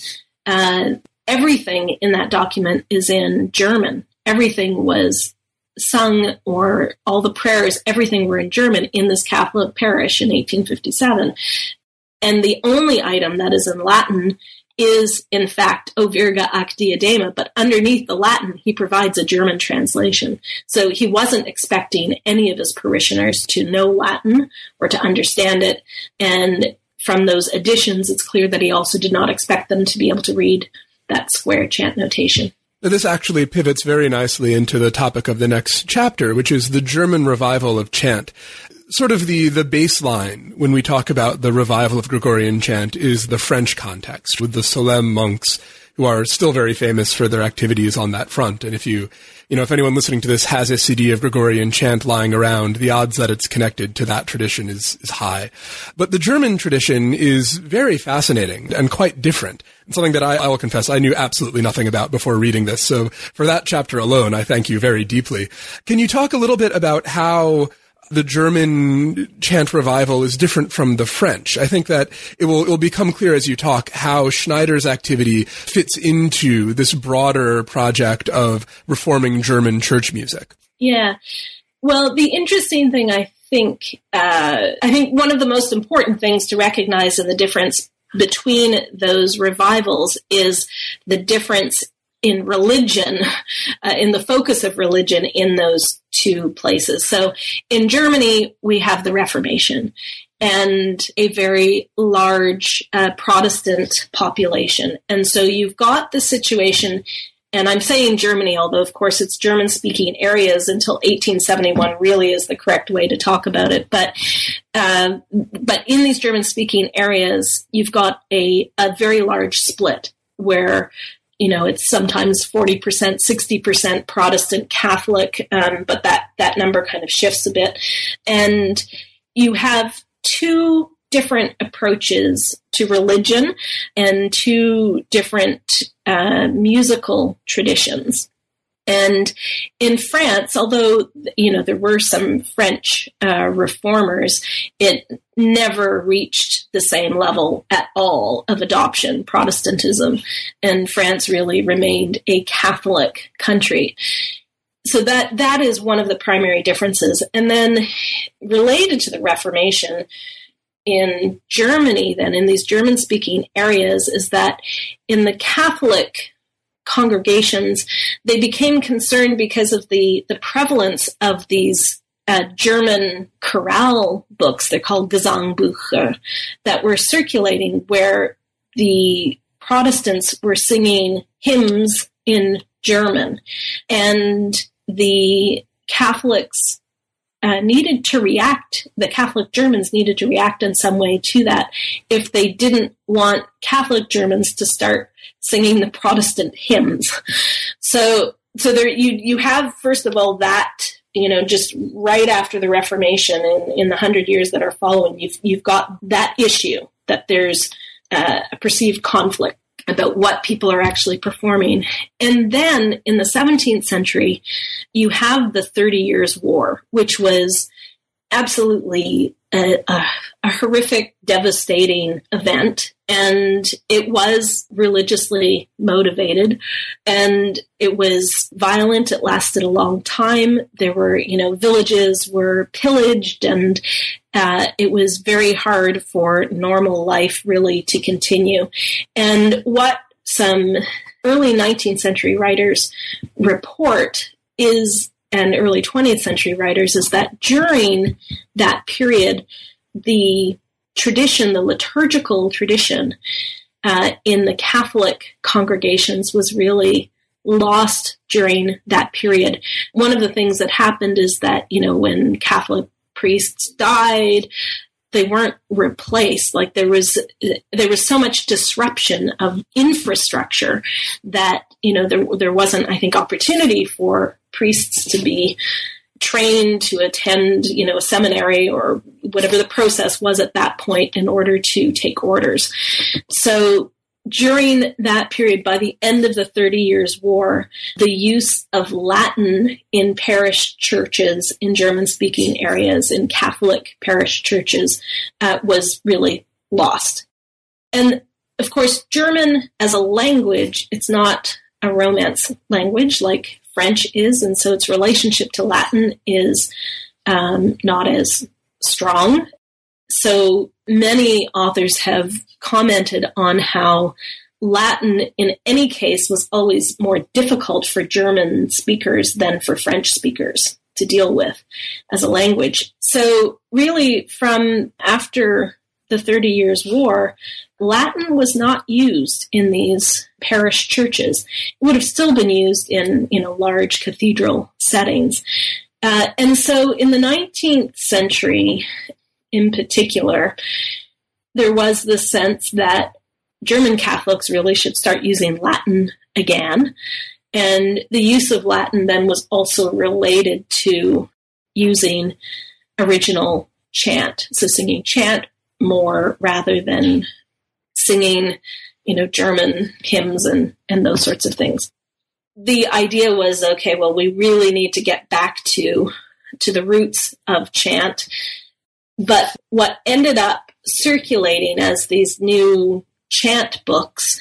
uh, everything in that document is in German. Everything was sung, or all the prayers, everything were in German in this Catholic parish in eighteen fifty-seven. And the only item that is in Latin is, in fact, O Virga ac Diadema, but underneath the Latin, he provides a German translation. So he wasn't expecting any of his parishioners to know Latin or to understand it. And from those additions, it's clear that he also did not expect them to be able to read that square chant notation. This actually pivots very nicely into the topic of the next chapter, which is the German revival of chant. Sort of the, the baseline when we talk about the revival of Gregorian chant is the French context, with the Salem monks, who are still very famous for their activities on that front. And if you, you know, if anyone listening to this has a C D of Gregorian chant lying around, the odds that it's connected to that tradition is, is high. But the German tradition is very fascinating and quite different. It's something that I, I will confess I knew absolutely nothing about before reading this. So for that chapter alone, I thank you very deeply. Can you talk a little bit about how the German chant revival is different from the French? I think that it will, it will become clear as you talk how Schneider's activity fits into this broader project of reforming German church music. Yeah. Well, the interesting thing, I think, uh, I think one of the most important things to recognize in the difference between those revivals is the difference in religion, uh, in the focus of religion in those two places. So in Germany, we have the Reformation and a very large uh, Protestant population. And so you've got the situation, and I'm saying Germany, although of course it's German-speaking areas until eighteen seventy-one really is the correct way to talk about it. But uh, but in these German-speaking areas, you've got a, a very large split where, you know, it's sometimes forty percent, sixty percent Protestant, Catholic, um, but that, that number kind of shifts a bit. And you have two different approaches to religion and two different uh, musical traditions. And in France, although, you know, there were some French uh, reformers, it never reached the same level at all of adoption, Protestantism, and France really remained a Catholic country. So that that is one of the primary differences. And then related to the Reformation in Germany, then in these German-speaking areas, is that in the Catholic congregations, they became concerned because of the, the prevalence of these uh, German chorale books, they're called Gesangbucher, that were circulating where the Protestants were singing hymns in German. And the Catholics uh, needed to react, the Catholic Germans needed to react in some way to that if they didn't want Catholic Germans to start singing the Protestant hymns. So, so there you, you have, first of all, that, you know, just right after the Reformation and in, in the hundred years that are following, you've, you've got that issue that there's uh, a perceived conflict about what people are actually performing. And then in the seventeenth century, you have the Thirty Years' War, which was absolutely a, a, a horrific, devastating event. And it was religiously motivated and it was violent. It lasted a long time. There were, you know, villages were pillaged and uh, it was very hard for normal life really to continue. And what some early nineteenth century writers report is, and early twentieth century writers, is that during that period, the tradition, the liturgical tradition uh, in the Catholic congregations was really lost during that period. One of the things that happened is that, you know, when Catholic priests died, they weren't replaced. Like there was, there was so much disruption of infrastructure that, you know, there, there wasn't, I think, opportunity for priests to be trained to attend, you know, a seminary or whatever the process was at that point in order to take orders. So during that period, by the end of the Thirty Years' War, the use of Latin in parish churches, in German-speaking areas, in Catholic parish churches, uh, was really lost. And, of course, German as a language, it's not a Romance language like French is, and so its relationship to Latin is um, not as strong. So many authors have commented on how Latin, in any case, was always more difficult for German speakers than for French speakers to deal with as a language. So really, from after the Thirty Years' War, Latin was not used in these parish churches. It would have still been used in, you know, large cathedral settings. Uh, and so in the nineteenth century, in particular, there was the sense that German Catholics really should start using Latin again. And the use of Latin then was also related to using original chant, so singing chant more rather than singing, you know, German hymns and, and those sorts of things. The idea was, okay, well, we really need to get back to, to the roots of chant. But what ended up circulating as these new chant books,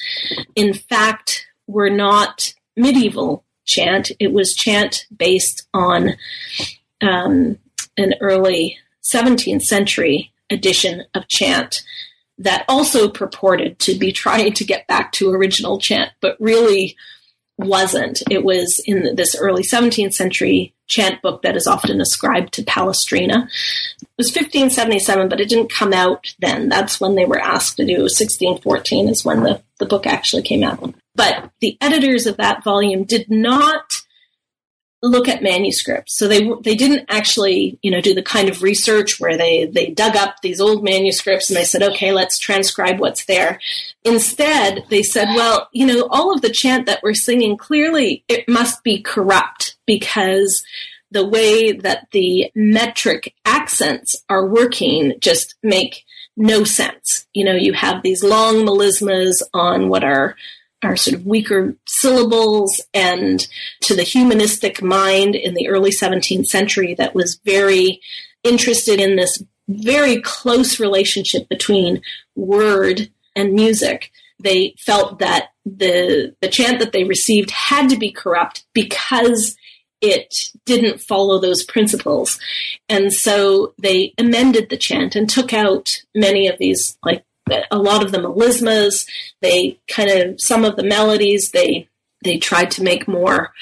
in fact, were not medieval chant. It was chant based on um, an early seventeenth century edition of chant that also purported to be trying to get back to original chant, but really wasn't. It was in this early seventeenth century chant book that is often ascribed to Palestrina. It was fifteen seventy-seven, but it didn't come out then. That's when they were asked to do. sixteen fourteen is when the, the book actually came out. But the editors of that volume did not look at manuscripts. So they they didn't actually, you know, do the kind of research where they, they dug up these old manuscripts and they said, okay, let's transcribe what's there. Instead, they said, well, you know, all of the chant that we're singing, clearly it must be corrupt because the way that the metric accents are working just make no sense. You know, you have these long melismas on what are are sort of weaker syllables, and to the humanistic mind in the early seventeenth century that was very interested in this very close relationship between word and music, they felt that the, the chant that they received had to be corrupt because it didn't follow those principles. And so they amended the chant and took out many of these, like, a lot of the melismas, they kind of, some of the melodies, they they tried to make more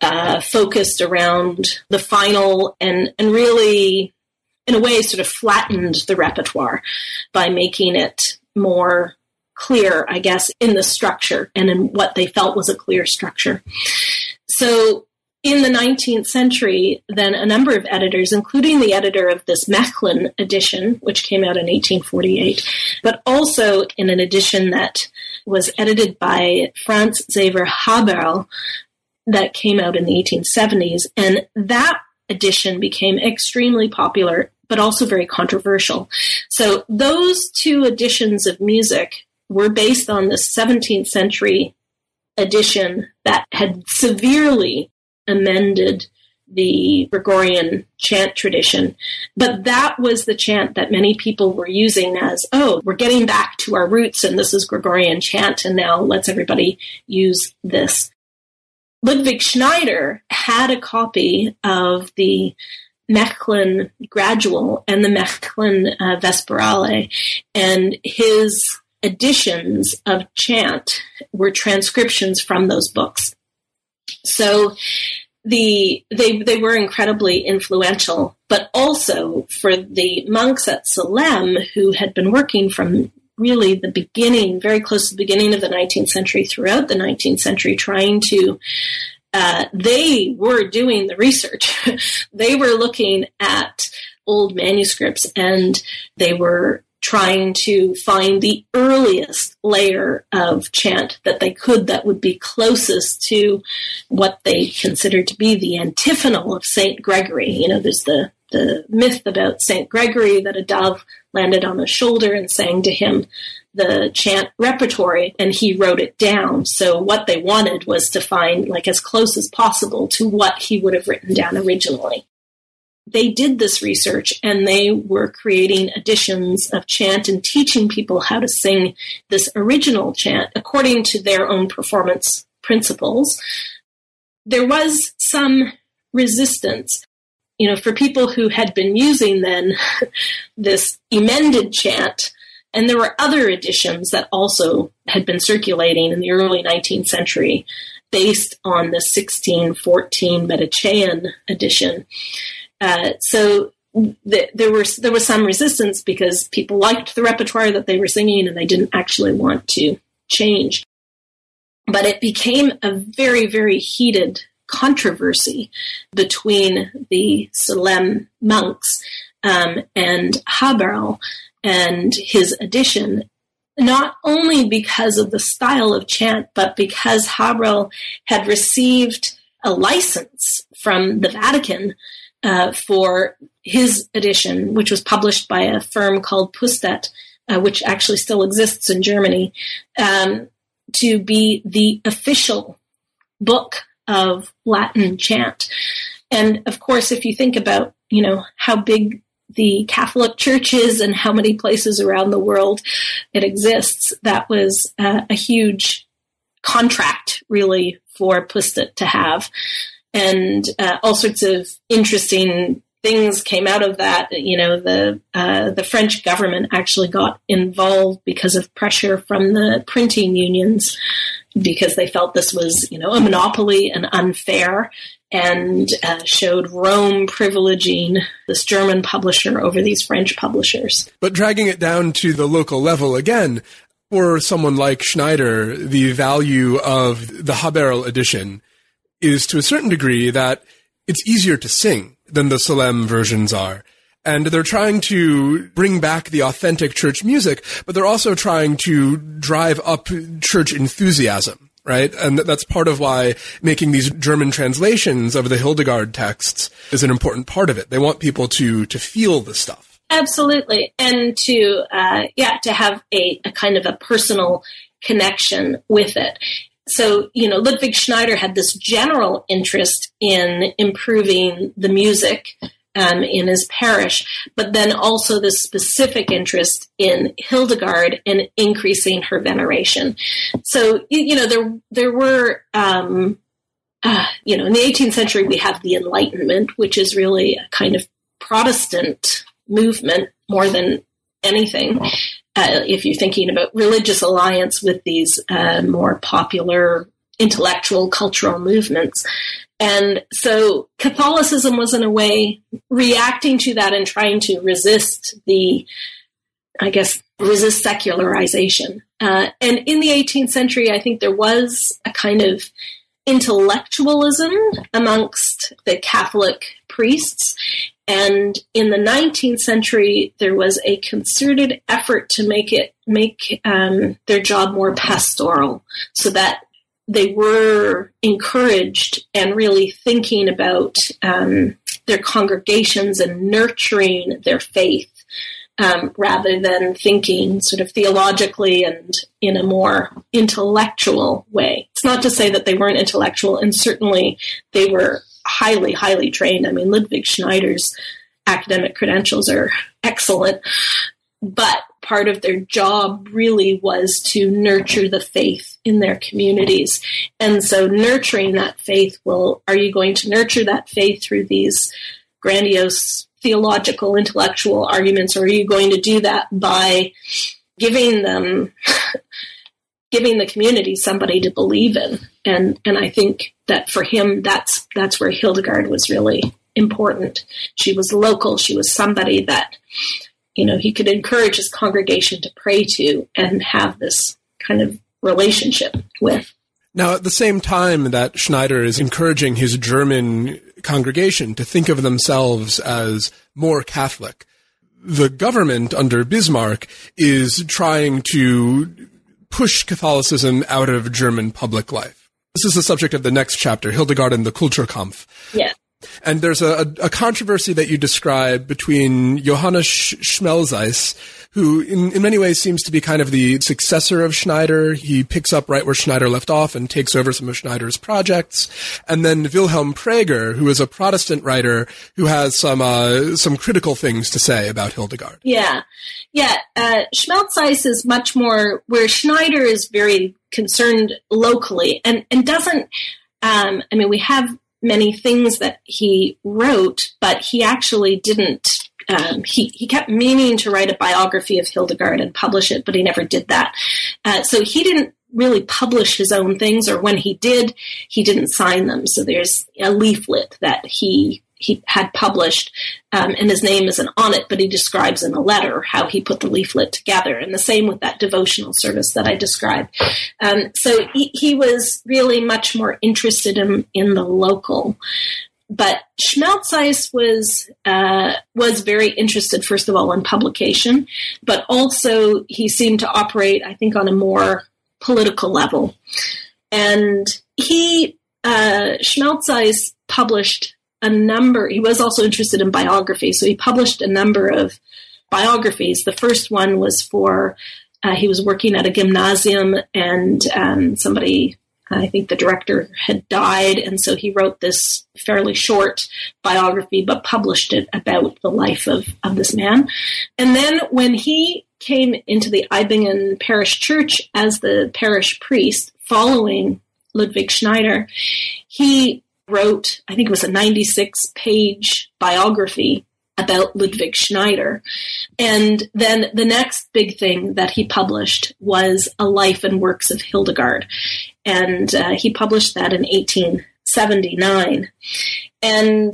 uh, focused around the final and, and really, in a way, sort of flattened the repertoire by making it more clear, I guess, in the structure and in what they felt was a clear structure. So in the nineteenth century, then a number of editors, including the editor of this Mechlin edition, which came out in eighteen forty-eight, but also in an edition that was edited by Franz Xaver Haberl that came out in the eighteen seventies. And that edition became extremely popular, but also very controversial. So those two editions of music were based on this seventeenth century edition that had severely amended the Gregorian chant tradition. But that was the chant that many people were using as, oh, we're getting back to our roots and this is Gregorian chant and now let's everybody use this. Ludwig Schneider had a copy of the Mechlin Gradual and the Mechlin uh, Vesperale, and his editions of chant were transcriptions from those books. So the they they were incredibly influential, but also for the monks at Salem who had been working from really the beginning, very close to the beginning of the nineteenth century, throughout the nineteenth century, trying to Uh, they were doing the research. They were looking at old manuscripts and they were trying to find the earliest layer of chant that they could that would be closest to what they considered to be the antiphonal of Saint Gregory. You know, there's the, the myth about Saint Gregory that a dove landed on his shoulder and sang to him the chant repertory, and he wrote it down. So what they wanted was to find like as close as possible to what he would have written down originally. They did this research and they were creating editions of chant and teaching people how to sing this original chant according to their own performance principles. There was some resistance, you know, for people who had been using then this emended chant. And there were other editions that also had been circulating in the early nineteenth century based on the sixteen fourteen Medicean edition. Uh, so th- there were there was some resistance because people liked the repertoire that they were singing and they didn't actually want to change. But it became a very, very heated controversy between the Salem monks um, and Haberl and his edition, not only because of the style of chant, but because Haberl had received a license from the Vatican uh, for his edition, which was published by a firm called Pustet, uh, which actually still exists in Germany, um, to be the official book of Latin chant. And of course, if you think about, you know, how big the Catholic churches and how many places around the world it exists, that was uh, a huge contract, really, for Pustet to have. And uh, all sorts of interesting things came out of that. You know, the uh, the French government actually got involved because of pressure from the printing unions, because they felt this was, you know, a monopoly and unfair, and uh, showed Rome privileging this German publisher over these French publishers. But dragging it down to the local level again, for someone like Schneider, the value of the Haberl edition is to a certain degree that it's easier to sing than the Salem versions are. And they're trying to bring back the authentic church music, but they're also trying to drive up church enthusiasm, right? And that's part of why making these German translations of the Hildegard texts is an important part of it. They want people to to feel the stuff. Absolutely. And to, uh, yeah, to have a, a kind of a personal connection with it. So, you know, Ludwig Schneider had this general interest in improving the music Um, in his parish, but then also the specific interest in Hildegard and increasing her veneration. So, you, you know, there there were, um, uh, you know, in the eighteenth century, we have the Enlightenment, which is really a kind of Protestant movement more than anything. Uh, if you're thinking about religious alliance with these uh, more popular intellectual, cultural movements. And so Catholicism was, in a way, reacting to that and trying to resist the, I guess, resist secularization. Uh, and in the eighteenth century, I think there was a kind of intellectualism amongst the Catholic priests. And in the nineteenth century, there was a concerted effort to make it make um, their job more pastoral, so that they were encouraged and really thinking about um, their congregations and nurturing their faith um, rather than thinking sort of theologically and in a more intellectual way. It's not to say that they weren't intellectual, and certainly they were highly, highly trained. I mean, Ludwig Schneider's academic credentials are excellent, but part of their job really was to nurture the faith in their communities. And so nurturing that faith will, are you going to nurture that faith through these grandiose theological, intellectual arguments, or are you going to do that by giving them, giving the community somebody to believe in? And and I think that for him, that's that's where Hildegard was really important. She was local. She was somebody that, you know, he could encourage his congregation to pray to and have this kind of relationship with. Now, at the same time that Schneider is encouraging his German congregation to think of themselves as more Catholic, the government under Bismarck is trying to push Catholicism out of German public life. This is the subject of the next chapter, Hildegard and the Kulturkampf. Yeah. And there's a, a controversy that you describe between Johannes Schmelzeis, who in, in many ways seems to be kind of the successor of Schneider. He picks up right where Schneider left off and takes over some of Schneider's projects. And then Wilhelm Prager, who is a Protestant writer who has some uh, some critical things to say about Hildegard. Yeah, yeah. Uh, Schmelzeis is much more where Schneider is very concerned locally and, and doesn't um, – I mean, we have – many things that he wrote, but he actually didn't, um, he, he kept meaning to write a biography of Hildegard and publish it, but he never did that. Uh, so he didn't really publish his own things, or when he did, he didn't sign them. So there's a leaflet that he, he had published, um, and his name isn't on it, but he describes in a letter how he put the leaflet together. And the same with that devotional service that I described. Um, so he, he was really much more interested in, in the local. But Schmelzeis was, uh, was very interested, first of all, in publication, but also he seemed to operate, I think, on a more political level. And he, uh, Schmelzeis published a number, he was also interested in biography, so he published a number of biographies. The first one was for, uh, he was working at a gymnasium and um, somebody, I think the director had died, and so he wrote this fairly short biography, but published it about the life of, of this man. And then when he came into the Eibingen parish church as the parish priest, following Ludwig Schneider, he wrote, I think it was a ninety-six page biography about Ludwig Schneider. And then the next big thing that he published was A Life and Works of Hildegard. And uh, he published that in eighteen seventy-nine. And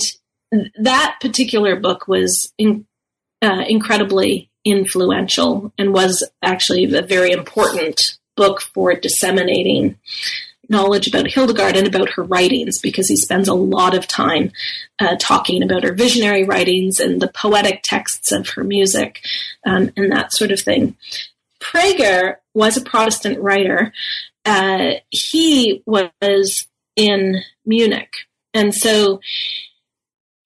that particular book was in, uh, incredibly influential and was actually a very important book for disseminating knowledge about Hildegard and about her writings, because he spends a lot of time uh, talking about her visionary writings and the poetic texts of her music um, and that sort of thing. Prager was a Protestant writer. Uh, he was in Munich. And so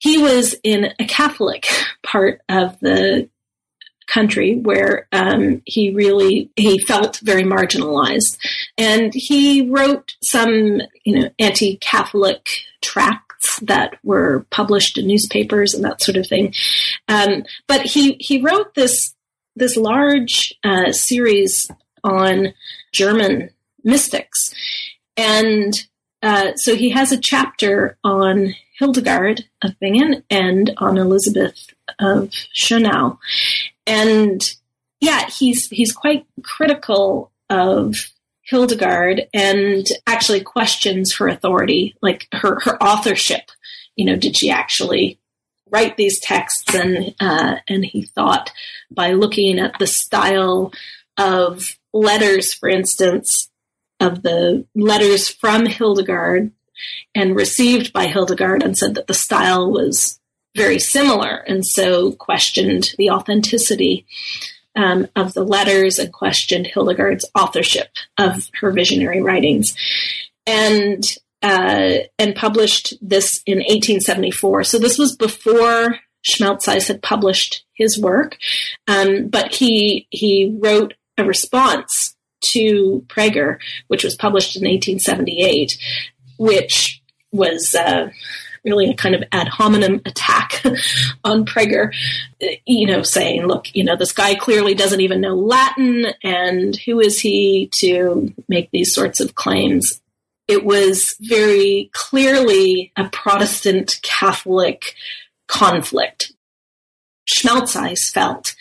he was in a Catholic part of the country where um, he really, he felt very marginalized. And he wrote some, you know, anti-Catholic tracts that were published in newspapers and that sort of thing. Um, but he, he wrote this, this large uh, series on German mystics. And uh, so he has a chapter on Hildegard of Bingen and on Elizabeth of Schönau. And yeah, he's he's quite critical of Hildegard and actually questions her authority, like her, her authorship. You know, did she actually write these texts? And uh, and he thought by looking at the style of letters, for instance, of the letters from Hildegard and received by Hildegard, and said that the style was very similar, and so questioned the authenticity um, of the letters and questioned Hildegard's authorship of her visionary writings, and uh, and published this in eighteen seventy-four. So this was before Schmelzeis had published his work, um, but he he wrote a response to Prager, which was published in eighteen seventy-eight, which was Uh, really a kind of ad hominem attack on Prager, you know, saying, look, you know, this guy clearly doesn't even know Latin, and who is he to make these sorts of claims? It was very clearly a Protestant Catholic conflict. Schmelzeis felt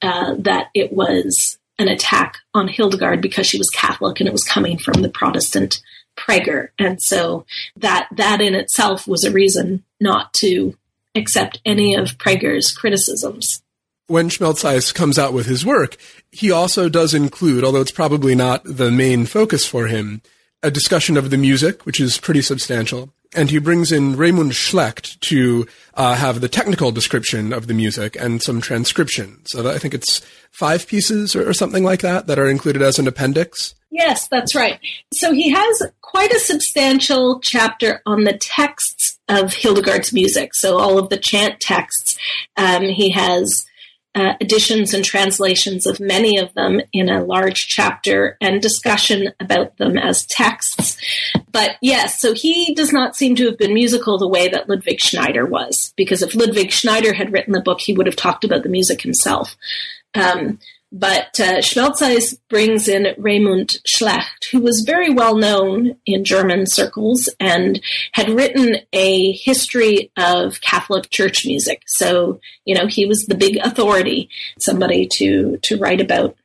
uh, that it was an attack on Hildegard because she was Catholic and it was coming from the Protestant Prager. And so that that in itself was a reason not to accept any of Prager's criticisms. When Schmelzeis comes out with his work, he also does include, although it's probably not the main focus for him, a discussion of the music, which is pretty substantial. And he brings in Raymond Schlecht to uh, have the technical description of the music and some transcription. So that, I think it's five pieces or, or something like that that are included as an appendix. Yes, that's right. So he has quite a substantial chapter on the texts of Hildegard's music. So all of the chant texts, um, he has uh, editions and translations of many of them in a large chapter and discussion about them as texts. But yes, so he does not seem to have been musical the way that Ludwig Schneider was, because if Ludwig Schneider had written the book, he would have talked about the music himself. Um, but uh, Schmelzeis brings in Raymond Schlecht, who was very well known in German circles and had written a history of Catholic church music. So, you know, he was the big authority, somebody to, to write about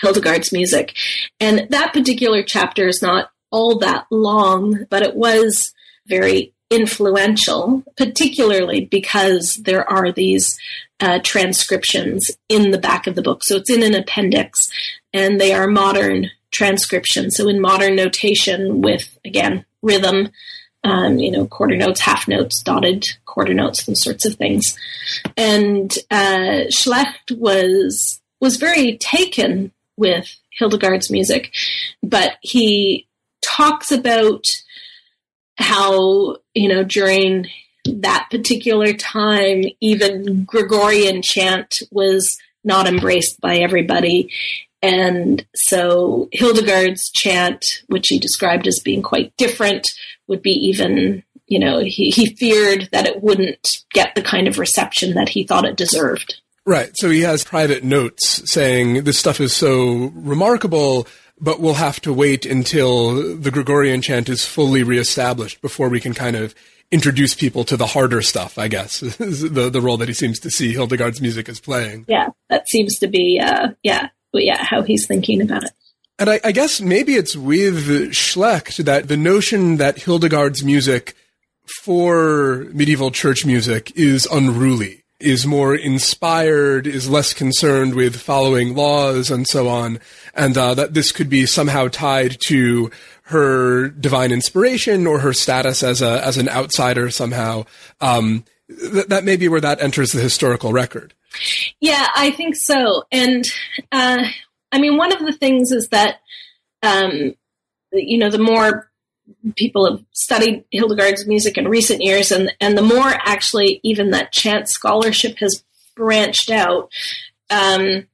Hildegard's music. And that particular chapter is not all that long, but it was very influential, particularly because there are these uh, transcriptions in the back of the book. So it's in an appendix, and they are modern transcriptions. So in modern notation with, again, rhythm, um, you know, quarter notes, half notes, dotted quarter notes, those sorts of things. And uh, Schlecht was was very taken with Hildegard's music, but he talks about how, you know, during that particular time, even Gregorian chant was not embraced by everybody. And so Hildegard's chant, which he described as being quite different, would be even, you know, he, he feared that it wouldn't get the kind of reception that he thought it deserved. Right. So he has private notes saying this stuff is so remarkable, but we'll have to wait until the Gregorian chant is fully reestablished before we can kind of introduce people to the harder stuff, I guess, is the, the role that he seems to see Hildegard's music as playing. Yeah, that seems to be, uh, yeah, yeah, how he's thinking about it. And I, I guess maybe it's with Schlecht that the notion that Hildegard's music for medieval church music is unruly, is more inspired, is less concerned with following laws and so on, and uh, that this could be somehow tied to her divine inspiration or her status as a as an outsider somehow. Um, th- that may be where that enters the historical record. Yeah, I think so. And, uh, I mean, one of the things is that, um, you know, the more people have studied Hildegard's music in recent years, and, and the more actually even that chant scholarship has branched out, um,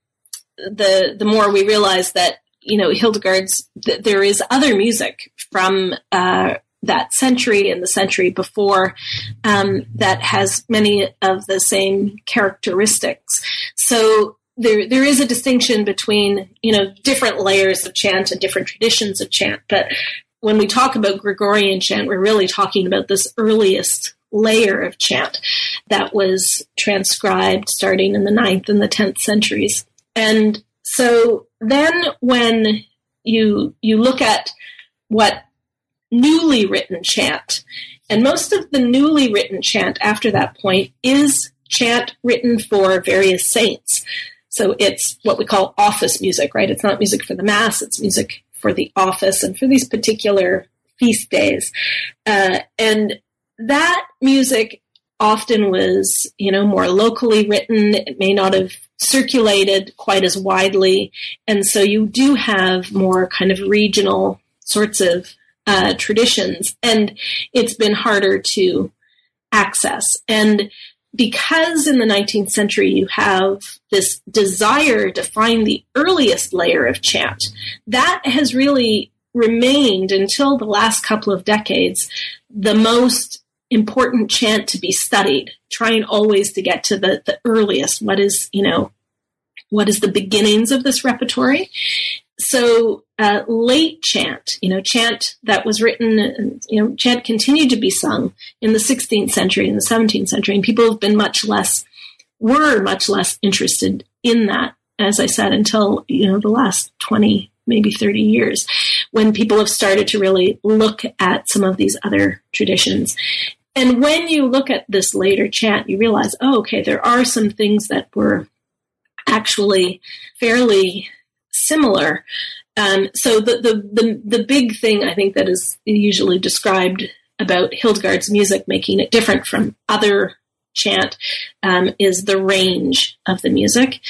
the the more we realize that, you know, Hildegard's, th- there is other music from uh, that century and the century before um, that has many of the same characteristics. So There, there is a distinction between, you know, different layers of chant and different traditions of chant, but when we talk about Gregorian chant, we're really talking about this earliest layer of chant that was transcribed starting in the ninth and the tenth centuries. And so then when you you look at what newly written chant, and most of the newly written chant after that point is chant written for various saints. So it's what we call office music, right? It's not music for the mass, it's music for the office and for these particular feast days. Uh, and that music often was, you know, more locally written. It may not have circulated quite as widely. And so you do have more kind of regional sorts of uh, traditions, and it's been harder to access. And because in the nineteenth century you have this desire to find the earliest layer of chant, that has really remained until the last couple of decades the most important chant to be studied, trying always to get to the, the earliest. What is, you know, what is the beginnings of this repertory? So uh, late chant, you know, chant that was written, you know, chant continued to be sung in the sixteenth century and the seventeenth century, and people have been much less, were much less interested in that, as I said, until, you know, the last twenty, maybe thirty years, when people have started to really look at some of these other traditions. And when you look at this later chant, you realize, oh, okay, there are some things that were actually fairly similar. Um, so the, the, the, the big thing I think that is usually described about Hildegard's music, making it different from other chant, um, is the range of the music.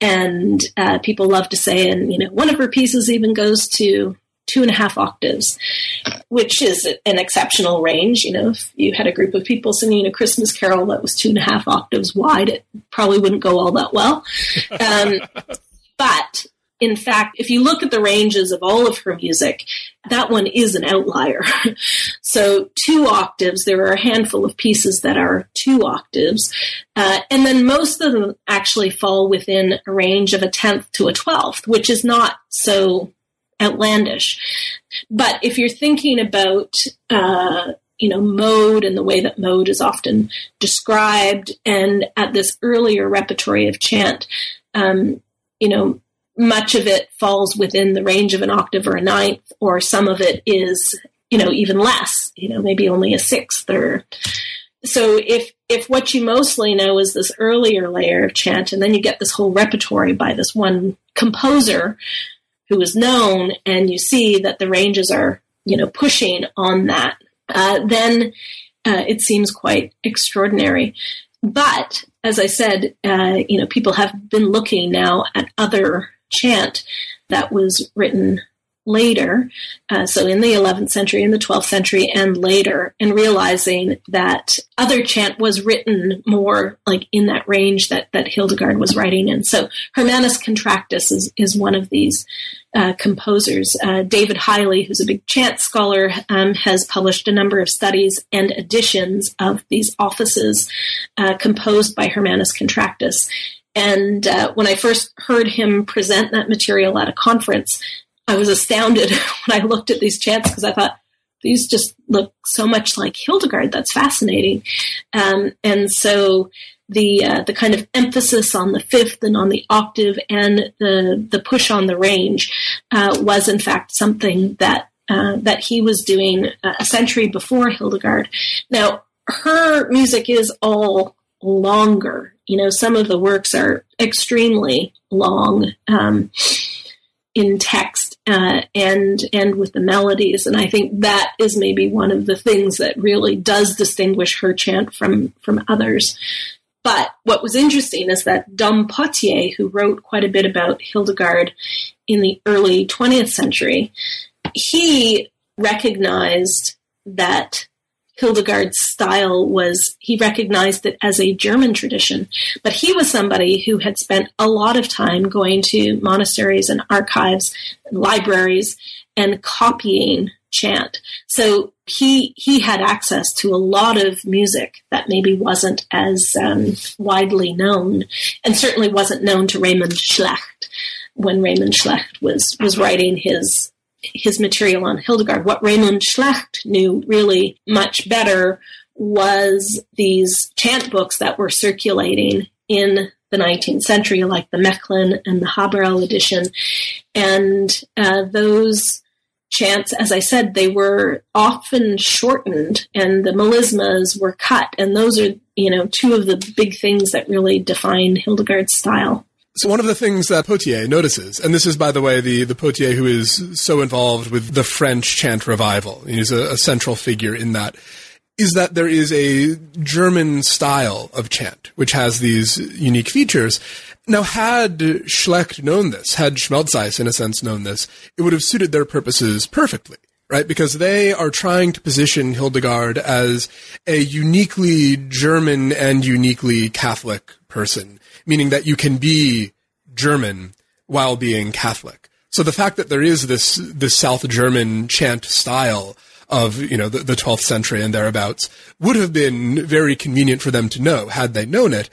And uh, people love to say, and you know, one of her pieces even goes to two and a half octaves, which is an exceptional range. You know, if you had a group of people singing a Christmas carol that was two and a half octaves wide, it probably wouldn't go all that well. Um, but in fact, if you look at the ranges of all of her music, that one is an outlier. So two octaves, there are a handful of pieces that are two octaves. Uh, and then most of them actually fall within a range of a tenth to a twelfth, which is not so outlandish. But if you're thinking about, uh, you know, mode and the way that mode is often described, and at this earlier repertory of chant, um, you know, much of it falls within the range of an octave or a ninth, or some of it is, you know, even less, you know, maybe only a sixth or so. If, if what you mostly know is this earlier layer of chant, and then you get this whole repertory by this one composer who is known, and you see that the ranges are, you know, pushing on that, uh, then uh, it seems quite extraordinary. But as I said, uh, you know, people have been looking now at other chant that was written later, uh, so in the eleventh century, in the twelfth century, and later, and realizing that other chant was written more like in that range that that Hildegard was writing in. So Hermanus Contractus is, is one of these uh, composers. Uh, David Hiley, who's a big chant scholar, um, has published a number of studies and editions of these offices uh, composed by Hermanus Contractus. And uh, when I first heard him present that material at a conference, I was astounded when I looked at these chants, because I thought, these just look so much like Hildegard. That's fascinating. Um, and so the uh, the kind of emphasis on the fifth and on the octave and the the push on the range uh, was, in fact, something that uh, that he was doing a century before Hildegard. Now, her music is all longer. You know, some of the works are extremely long um in text uh, and and with the melodies. And I think that is maybe one of the things that really does distinguish her chant from, from others. But what was interesting is that Dom Pothier, who wrote quite a bit about Hildegard in the early twentieth century, he recognized that Hildegard's style was, he recognized it as a German tradition, but he was somebody who had spent a lot of time going to monasteries and archives and libraries and copying chant. So he he had access to a lot of music that maybe wasn't as um, widely known, and certainly wasn't known to Raymond Schlecht when Raymond Schlecht was was writing his his material on Hildegard. What Raymond Schlecht knew really much better was these chant books that were circulating in the nineteenth century, like the Mechlin and the Haberl edition. And uh, those chants, as I said, they were often shortened, and the melismas were cut. And those are, you know, two of the big things that really define Hildegard's style. So one of the things that Pothier notices, and this is, by the way, the, the Pothier who is so involved with the French chant revival, he's a, a central figure in that, is that there is a German style of chant, which has these unique features. Now, had Schlecht known this, had Schmelzeis, in a sense, known this, it would have suited their purposes perfectly, right? Because they are trying to position Hildegard as a uniquely German and uniquely Catholic person, meaning that you can be German while being Catholic. So the fact that there is this this South German chant style of, you know, the, the twelfth century and thereabouts would have been very convenient for them to know had they known it.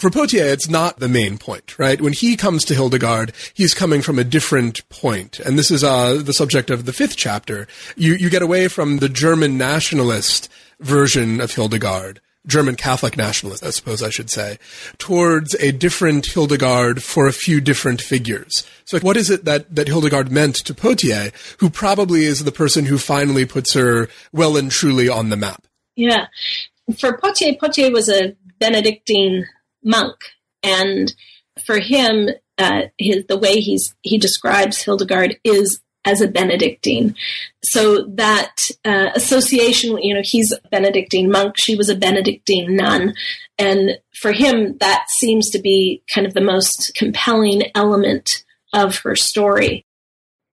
for Pothier, it's not the main point, right? When he comes to Hildegard, he's coming from a different point. And this is uh, the subject of the fifth chapter. You, you get away from the German nationalist version of Hildegard, German Catholic nationalist, I suppose I should say, towards a different Hildegard for a few different figures. So what is it that, that Hildegard meant to Pothier, who probably is the person who finally puts her well and truly on the map? Yeah. For Pothier, Pothier was a Benedictine monk. And for him, uh, his, the way he's, he describes Hildegard is as a Benedictine. So that uh, association, you know, he's a Benedictine monk, she was a Benedictine nun. And for him, that seems to be kind of the most compelling element of her story.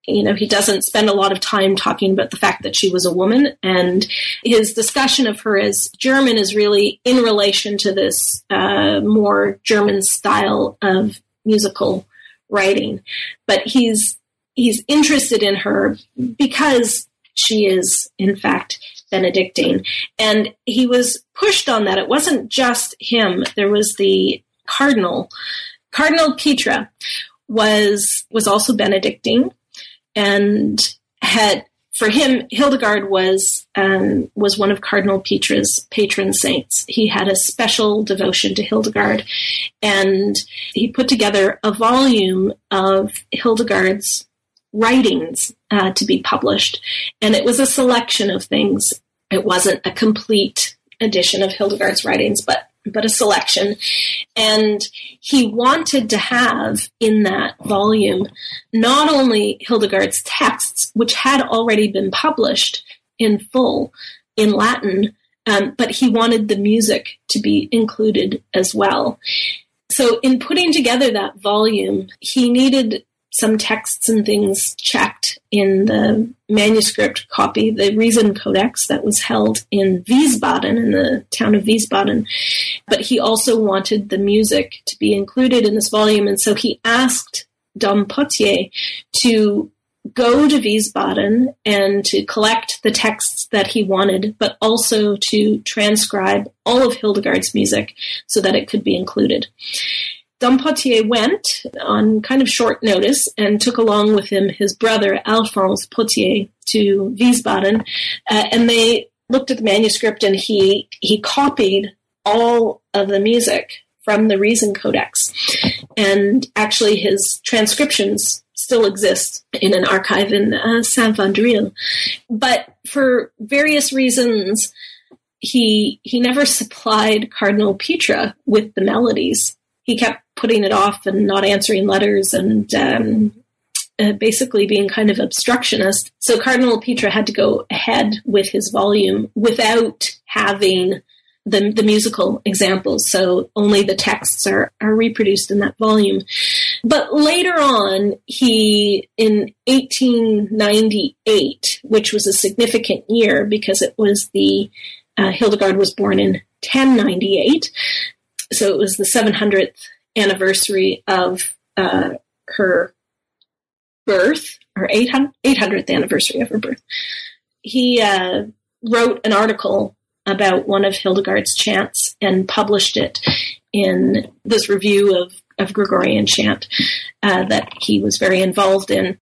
You know, he doesn't spend a lot of time talking about the fact that she was a woman. And his discussion of her as German is really in relation to this uh, more German style of musical writing. But he's he's interested in her because she is, in fact, Benedictine. And he was pushed on that. It wasn't just him. There was the Cardinal. Cardinal Petra was was also Benedictine. And had for him, Hildegard was um, was one of Cardinal Petra's patron saints. He had a special devotion to Hildegard, and he put together a volume of Hildegard's writings uh, to be published. And it was a selection of things. It wasn't a complete edition of Hildegard's writings, but but a selection. And he wanted to have in that volume not only Hildegard's texts, which had already been published in full in Latin, um, but he wanted the music to be included as well. So in putting together that volume, he needed some texts and things checked in the manuscript copy, the Reason Codex that was held in Wiesbaden, in the town of Wiesbaden. But he also wanted the music to be included in this volume. And so he asked Dom Pothier to go to Wiesbaden and to collect the texts that he wanted, but also to transcribe all of Hildegard's music so that it could be included. Dom Pothier went on kind of short notice and took along with him his brother, Alphonse Pothier, to Wiesbaden. Uh, and they looked at the manuscript, and he he copied all of the music from the Reason Codex. And actually his transcriptions still exist in an archive in uh, Saint-Vandrille. But for various reasons, he he never supplied Cardinal Petra with the melodies. He kept putting it off and not answering letters and um, uh, basically being kind of obstructionist. So Cardinal Petra had to go ahead with his volume without having the, the musical examples. So only the texts are, are reproduced in that volume. But later on, he, in eighteen ninety-eight, which was a significant year because it was the, uh, Hildegard was born in ten ninety-eight, so it was the seven hundredth anniversary of uh, her birth, or eight hundredth anniversary of her birth. He uh, wrote an article about one of Hildegard's chants and published it in this review of, of Gregorian chant uh, that he was very involved in.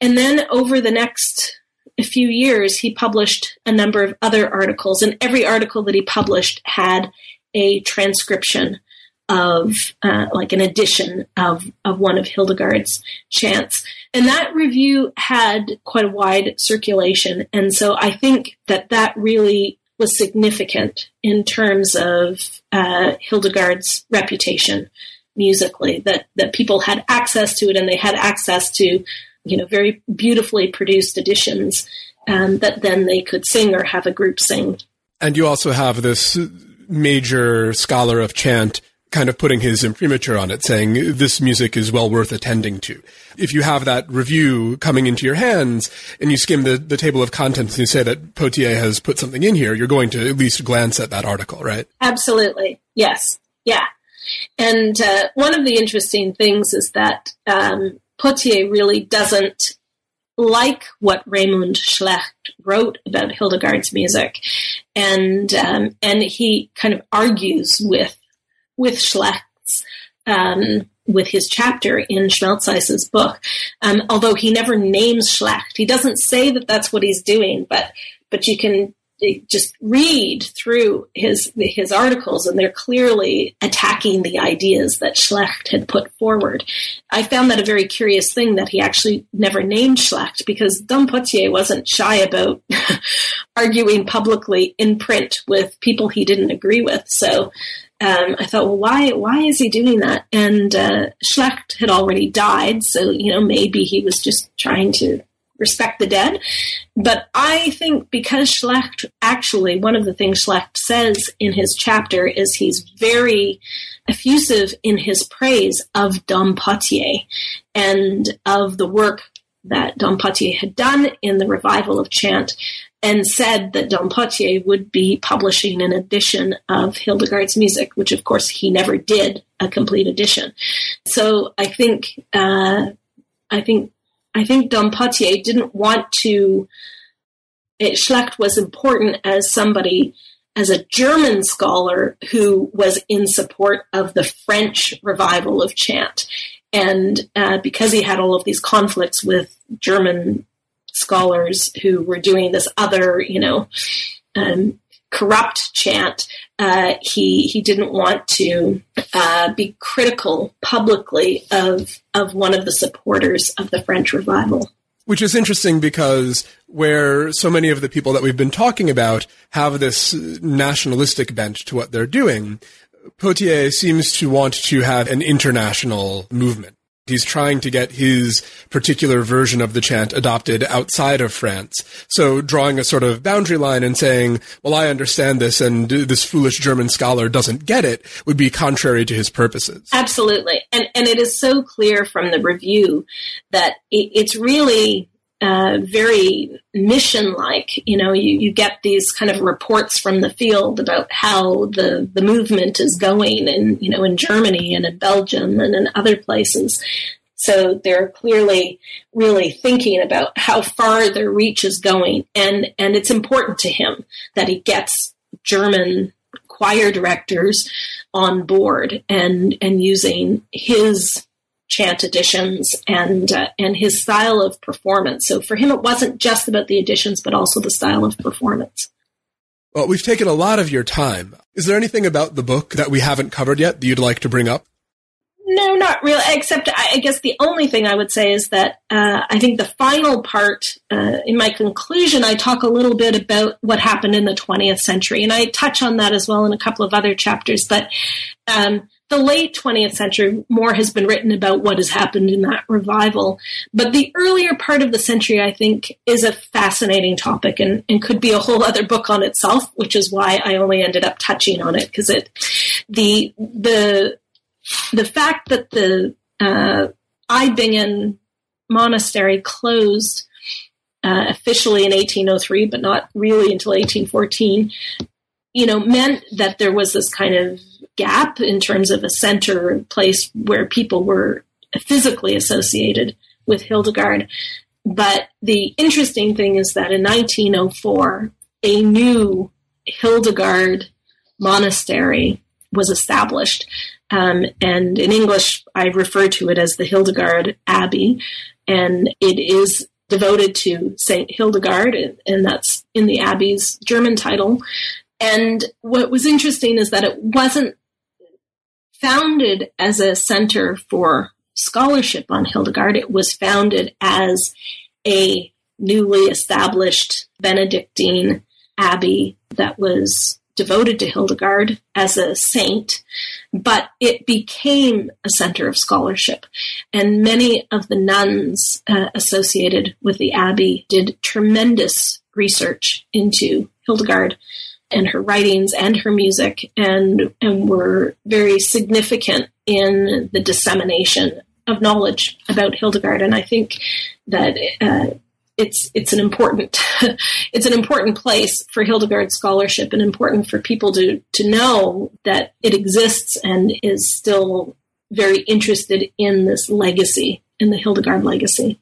And then over the next few years, he published a number of other articles, and every article that he published had a transcription of, uh, like an edition of, of one of Hildegard's chants. And that review had quite a wide circulation. And so I think that that really was significant in terms of uh, Hildegard's reputation musically, that, that people had access to it, and they had access to, you know, very beautifully produced editions um, that then they could sing or have a group sing. And you also have this major scholar of chant kind of putting his imprimatur on it, saying this music is well worth attending to. If you have that review coming into your hands and you skim the, the table of contents and you say that Pothier has put something in here, you're going to at least glance at that article, right? Absolutely. Yes. Yeah. And uh, one of the interesting things is that um, Pothier really doesn't like what Raymond Schlecht wrote about Hildegard's music. And um, and he kind of argues with with Schlecht starts um, with his chapter in Schmelzeis's book, um, although he never names Schlecht. He doesn't say that that's what he's doing, but but you can just read through his his articles, and they're clearly attacking the ideas that Schlecht had put forward. I found that a very curious thing that he actually never named Schlecht, because Dom Pothier wasn't shy about arguing publicly in print with people he didn't agree with. So um, I thought, well, why why is he doing that? And uh, Schlecht had already died, so you know maybe he was just trying to respect the dead. But I think because Schlecht, actually, one of the things Schlecht says in his chapter is he's very effusive in his praise of Dom Pothier and of the work that Dom Pothier had done in the revival of chant, and said that Dom Pothier would be publishing an edition of Hildegard's music, which, of course, he never did a complete edition. So I think, uh, I think, I think Dom Pothier didn't want to, it, Schlecht was important as somebody, as a German scholar who was in support of the French revival of chant. And uh, because he had all of these conflicts with German scholars who were doing this other, you know, um, corrupt chant, uh, he he didn't want to uh, be critical publicly of of one of the supporters of the French revival. Which is interesting, because where so many of the people that we've been talking about have this nationalistic bent to what they're doing, Pothier seems to want to have an international movement. He's trying to get his particular version of the chant adopted outside of France. So drawing a sort of boundary line and saying, well, I understand this and this foolish German scholar doesn't get it, would be contrary to his purposes. Absolutely. And and it is so clear from the review that it, it's really uh, very mission-like. You know, you, you get these kind of reports from the field about how the, the movement is going in, you know, in Germany and in Belgium and in other places. So they're clearly really thinking about how far their reach is going. And, and it's important to him that he gets German choir directors on board and, and using his chant editions and uh, and his style of performance. So for him, it wasn't just about the editions, but also the style of performance. Well, we've taken a lot of your time. Is there anything about the book that we haven't covered yet that you'd like to bring up? No, not really, except I guess the only thing I would say is that uh, I think the final part, uh, in my conclusion, I talk a little bit about what happened in the twentieth century, and I touch on that as well in a couple of other chapters, but um, the late twentieth century, more has been written about what has happened in that revival. But the earlier part of the century, I think, is a fascinating topic and, and could be a whole other book on itself, which is why I only ended up touching on it, because it the the The fact that the uh, Eibingen monastery closed uh, officially in eighteen oh three, but not really until eighteen fourteen, you know, meant that there was this kind of gap in terms of a center place where people were physically associated with Hildegard. But the interesting thing is that in nineteen oh four, a new Hildegard monastery was established. Um, and in English, I refer to it as the Hildegard Abbey, and it is devoted to Saint Hildegard, and that's in the Abbey's German title. And what was interesting is that it wasn't founded as a center for scholarship on Hildegard. It was founded as a newly established Benedictine abbey that was devoted to Hildegard as a saint, but it became a center of scholarship. And many of the nuns uh, associated with the abbey did tremendous research into Hildegard and her writings and her music, and, and were very significant in the dissemination of knowledge about Hildegard. And I think that uh, It's it's an important it's an important place for Hildegard scholarship, and important for people to to know that it exists and is still very interested in this legacy, in the Hildegard legacy.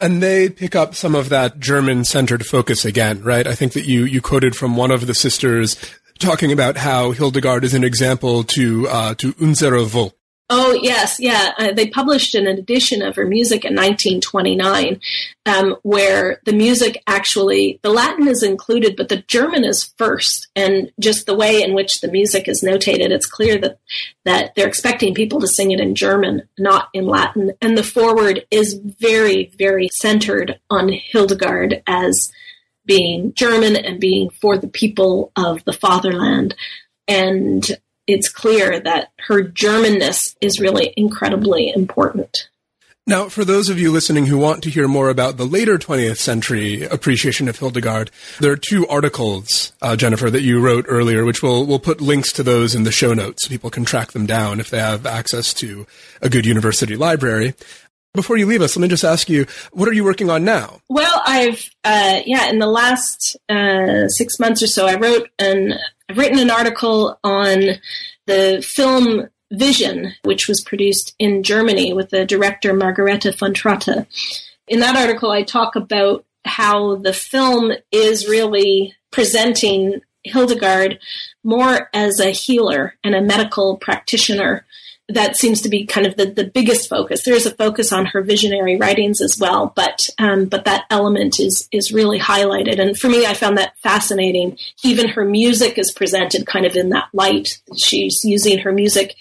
And they pick up some of that German-centered focus again, right? I think that you you quoted from one of the sisters talking about how Hildegard is an example to uh, to unsere Volk, Oh, yes. Yeah. Uh, they published an edition of her music in nineteen twenty-nine, um, where the music actually, the Latin is included, but the German is first. And just the way in which the music is notated, it's clear that, that they're expecting people to sing it in German, not in Latin. And the foreword is very, very centered on Hildegard as being German and being for the people of the fatherland. And it's clear that her Germanness is really incredibly important. Now, for those of you listening who want to hear more about the later twentieth century appreciation of Hildegard, there are two articles, uh, Jennifer, that you wrote earlier, which we'll, we'll put links to those in the show notes so people can track them down if they have access to a good university library. Before you leave us, let me just ask you, what are you working on now? Well, I've, uh, yeah, in the last uh, six months or so, I wrote an, I've written an article on the film Vision, which was produced in Germany with the director Margarete von Trotta. In that article, I talk about how the film is really presenting Hildegard more as a healer and a medical practitioner. That seems to be kind of the, the biggest focus. There is a focus on her visionary writings as well, but um, but that element is is really highlighted. And for me, I found that fascinating. Even her music is presented kind of in that light. She's using her music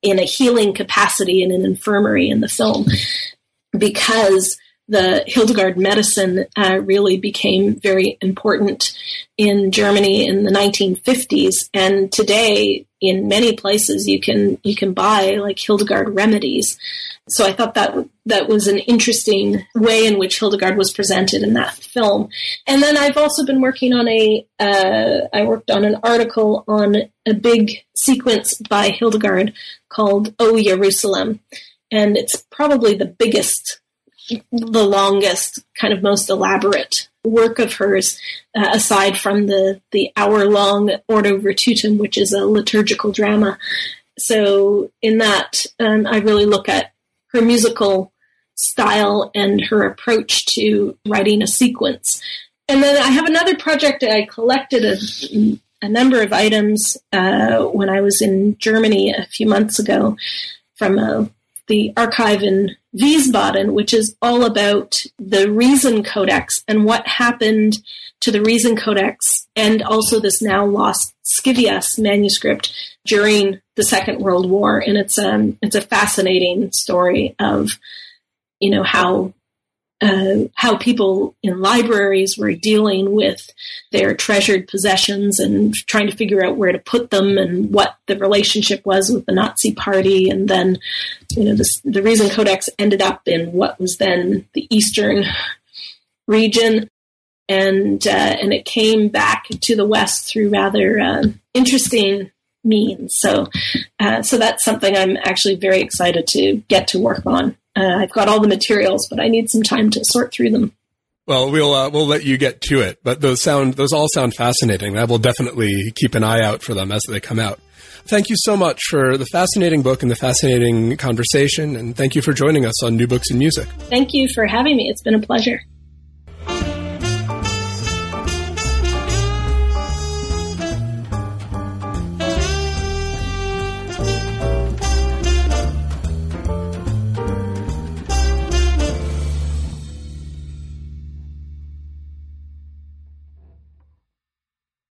in a healing capacity in an infirmary in the film, because the Hildegard medicine uh, really became very important in Germany in the nineteen fifties. And today, in many places, you can you can buy like Hildegard remedies. So I thought that that was an interesting way in which Hildegard was presented in that film. And then I've also been working on a uh, I worked on an article on a big sequence by Hildegard called "O Jerusalem," and it's probably the biggest, the longest, kind of most elaborate work of hers, uh, aside from the, the hour-long Ordo Virtutum, which is a liturgical drama. So in that, um, I really look at her musical style and her approach to writing a sequence. And then I have another project. I collected a, a number of items uh, when I was in Germany a few months ago from a the archive in Wiesbaden, which is all about the Reason Codex and what happened to the Reason Codex and also this now lost Scivias manuscript during the Second World War. And it's um it's a fascinating story of, you know, how uh, how people in libraries were dealing with their treasured possessions and trying to figure out where to put them and what the relationship was with the Nazi Party. And then, you know, this, the Reason Codex ended up in what was then the Eastern region. And, uh, and it came back to the West through rather uh, interesting means. So, uh, so that's something I'm actually very excited to get to work on. Uh, I've got all the materials, but I need some time to sort through them. Well, we'll uh, we'll let you get to it, but those sound those all sound fascinating. I will definitely keep an eye out for them as they come out. Thank you so much for the fascinating book and the fascinating conversation, and thank you for joining us on New Books in Music. Thank you for having me. It's been a pleasure.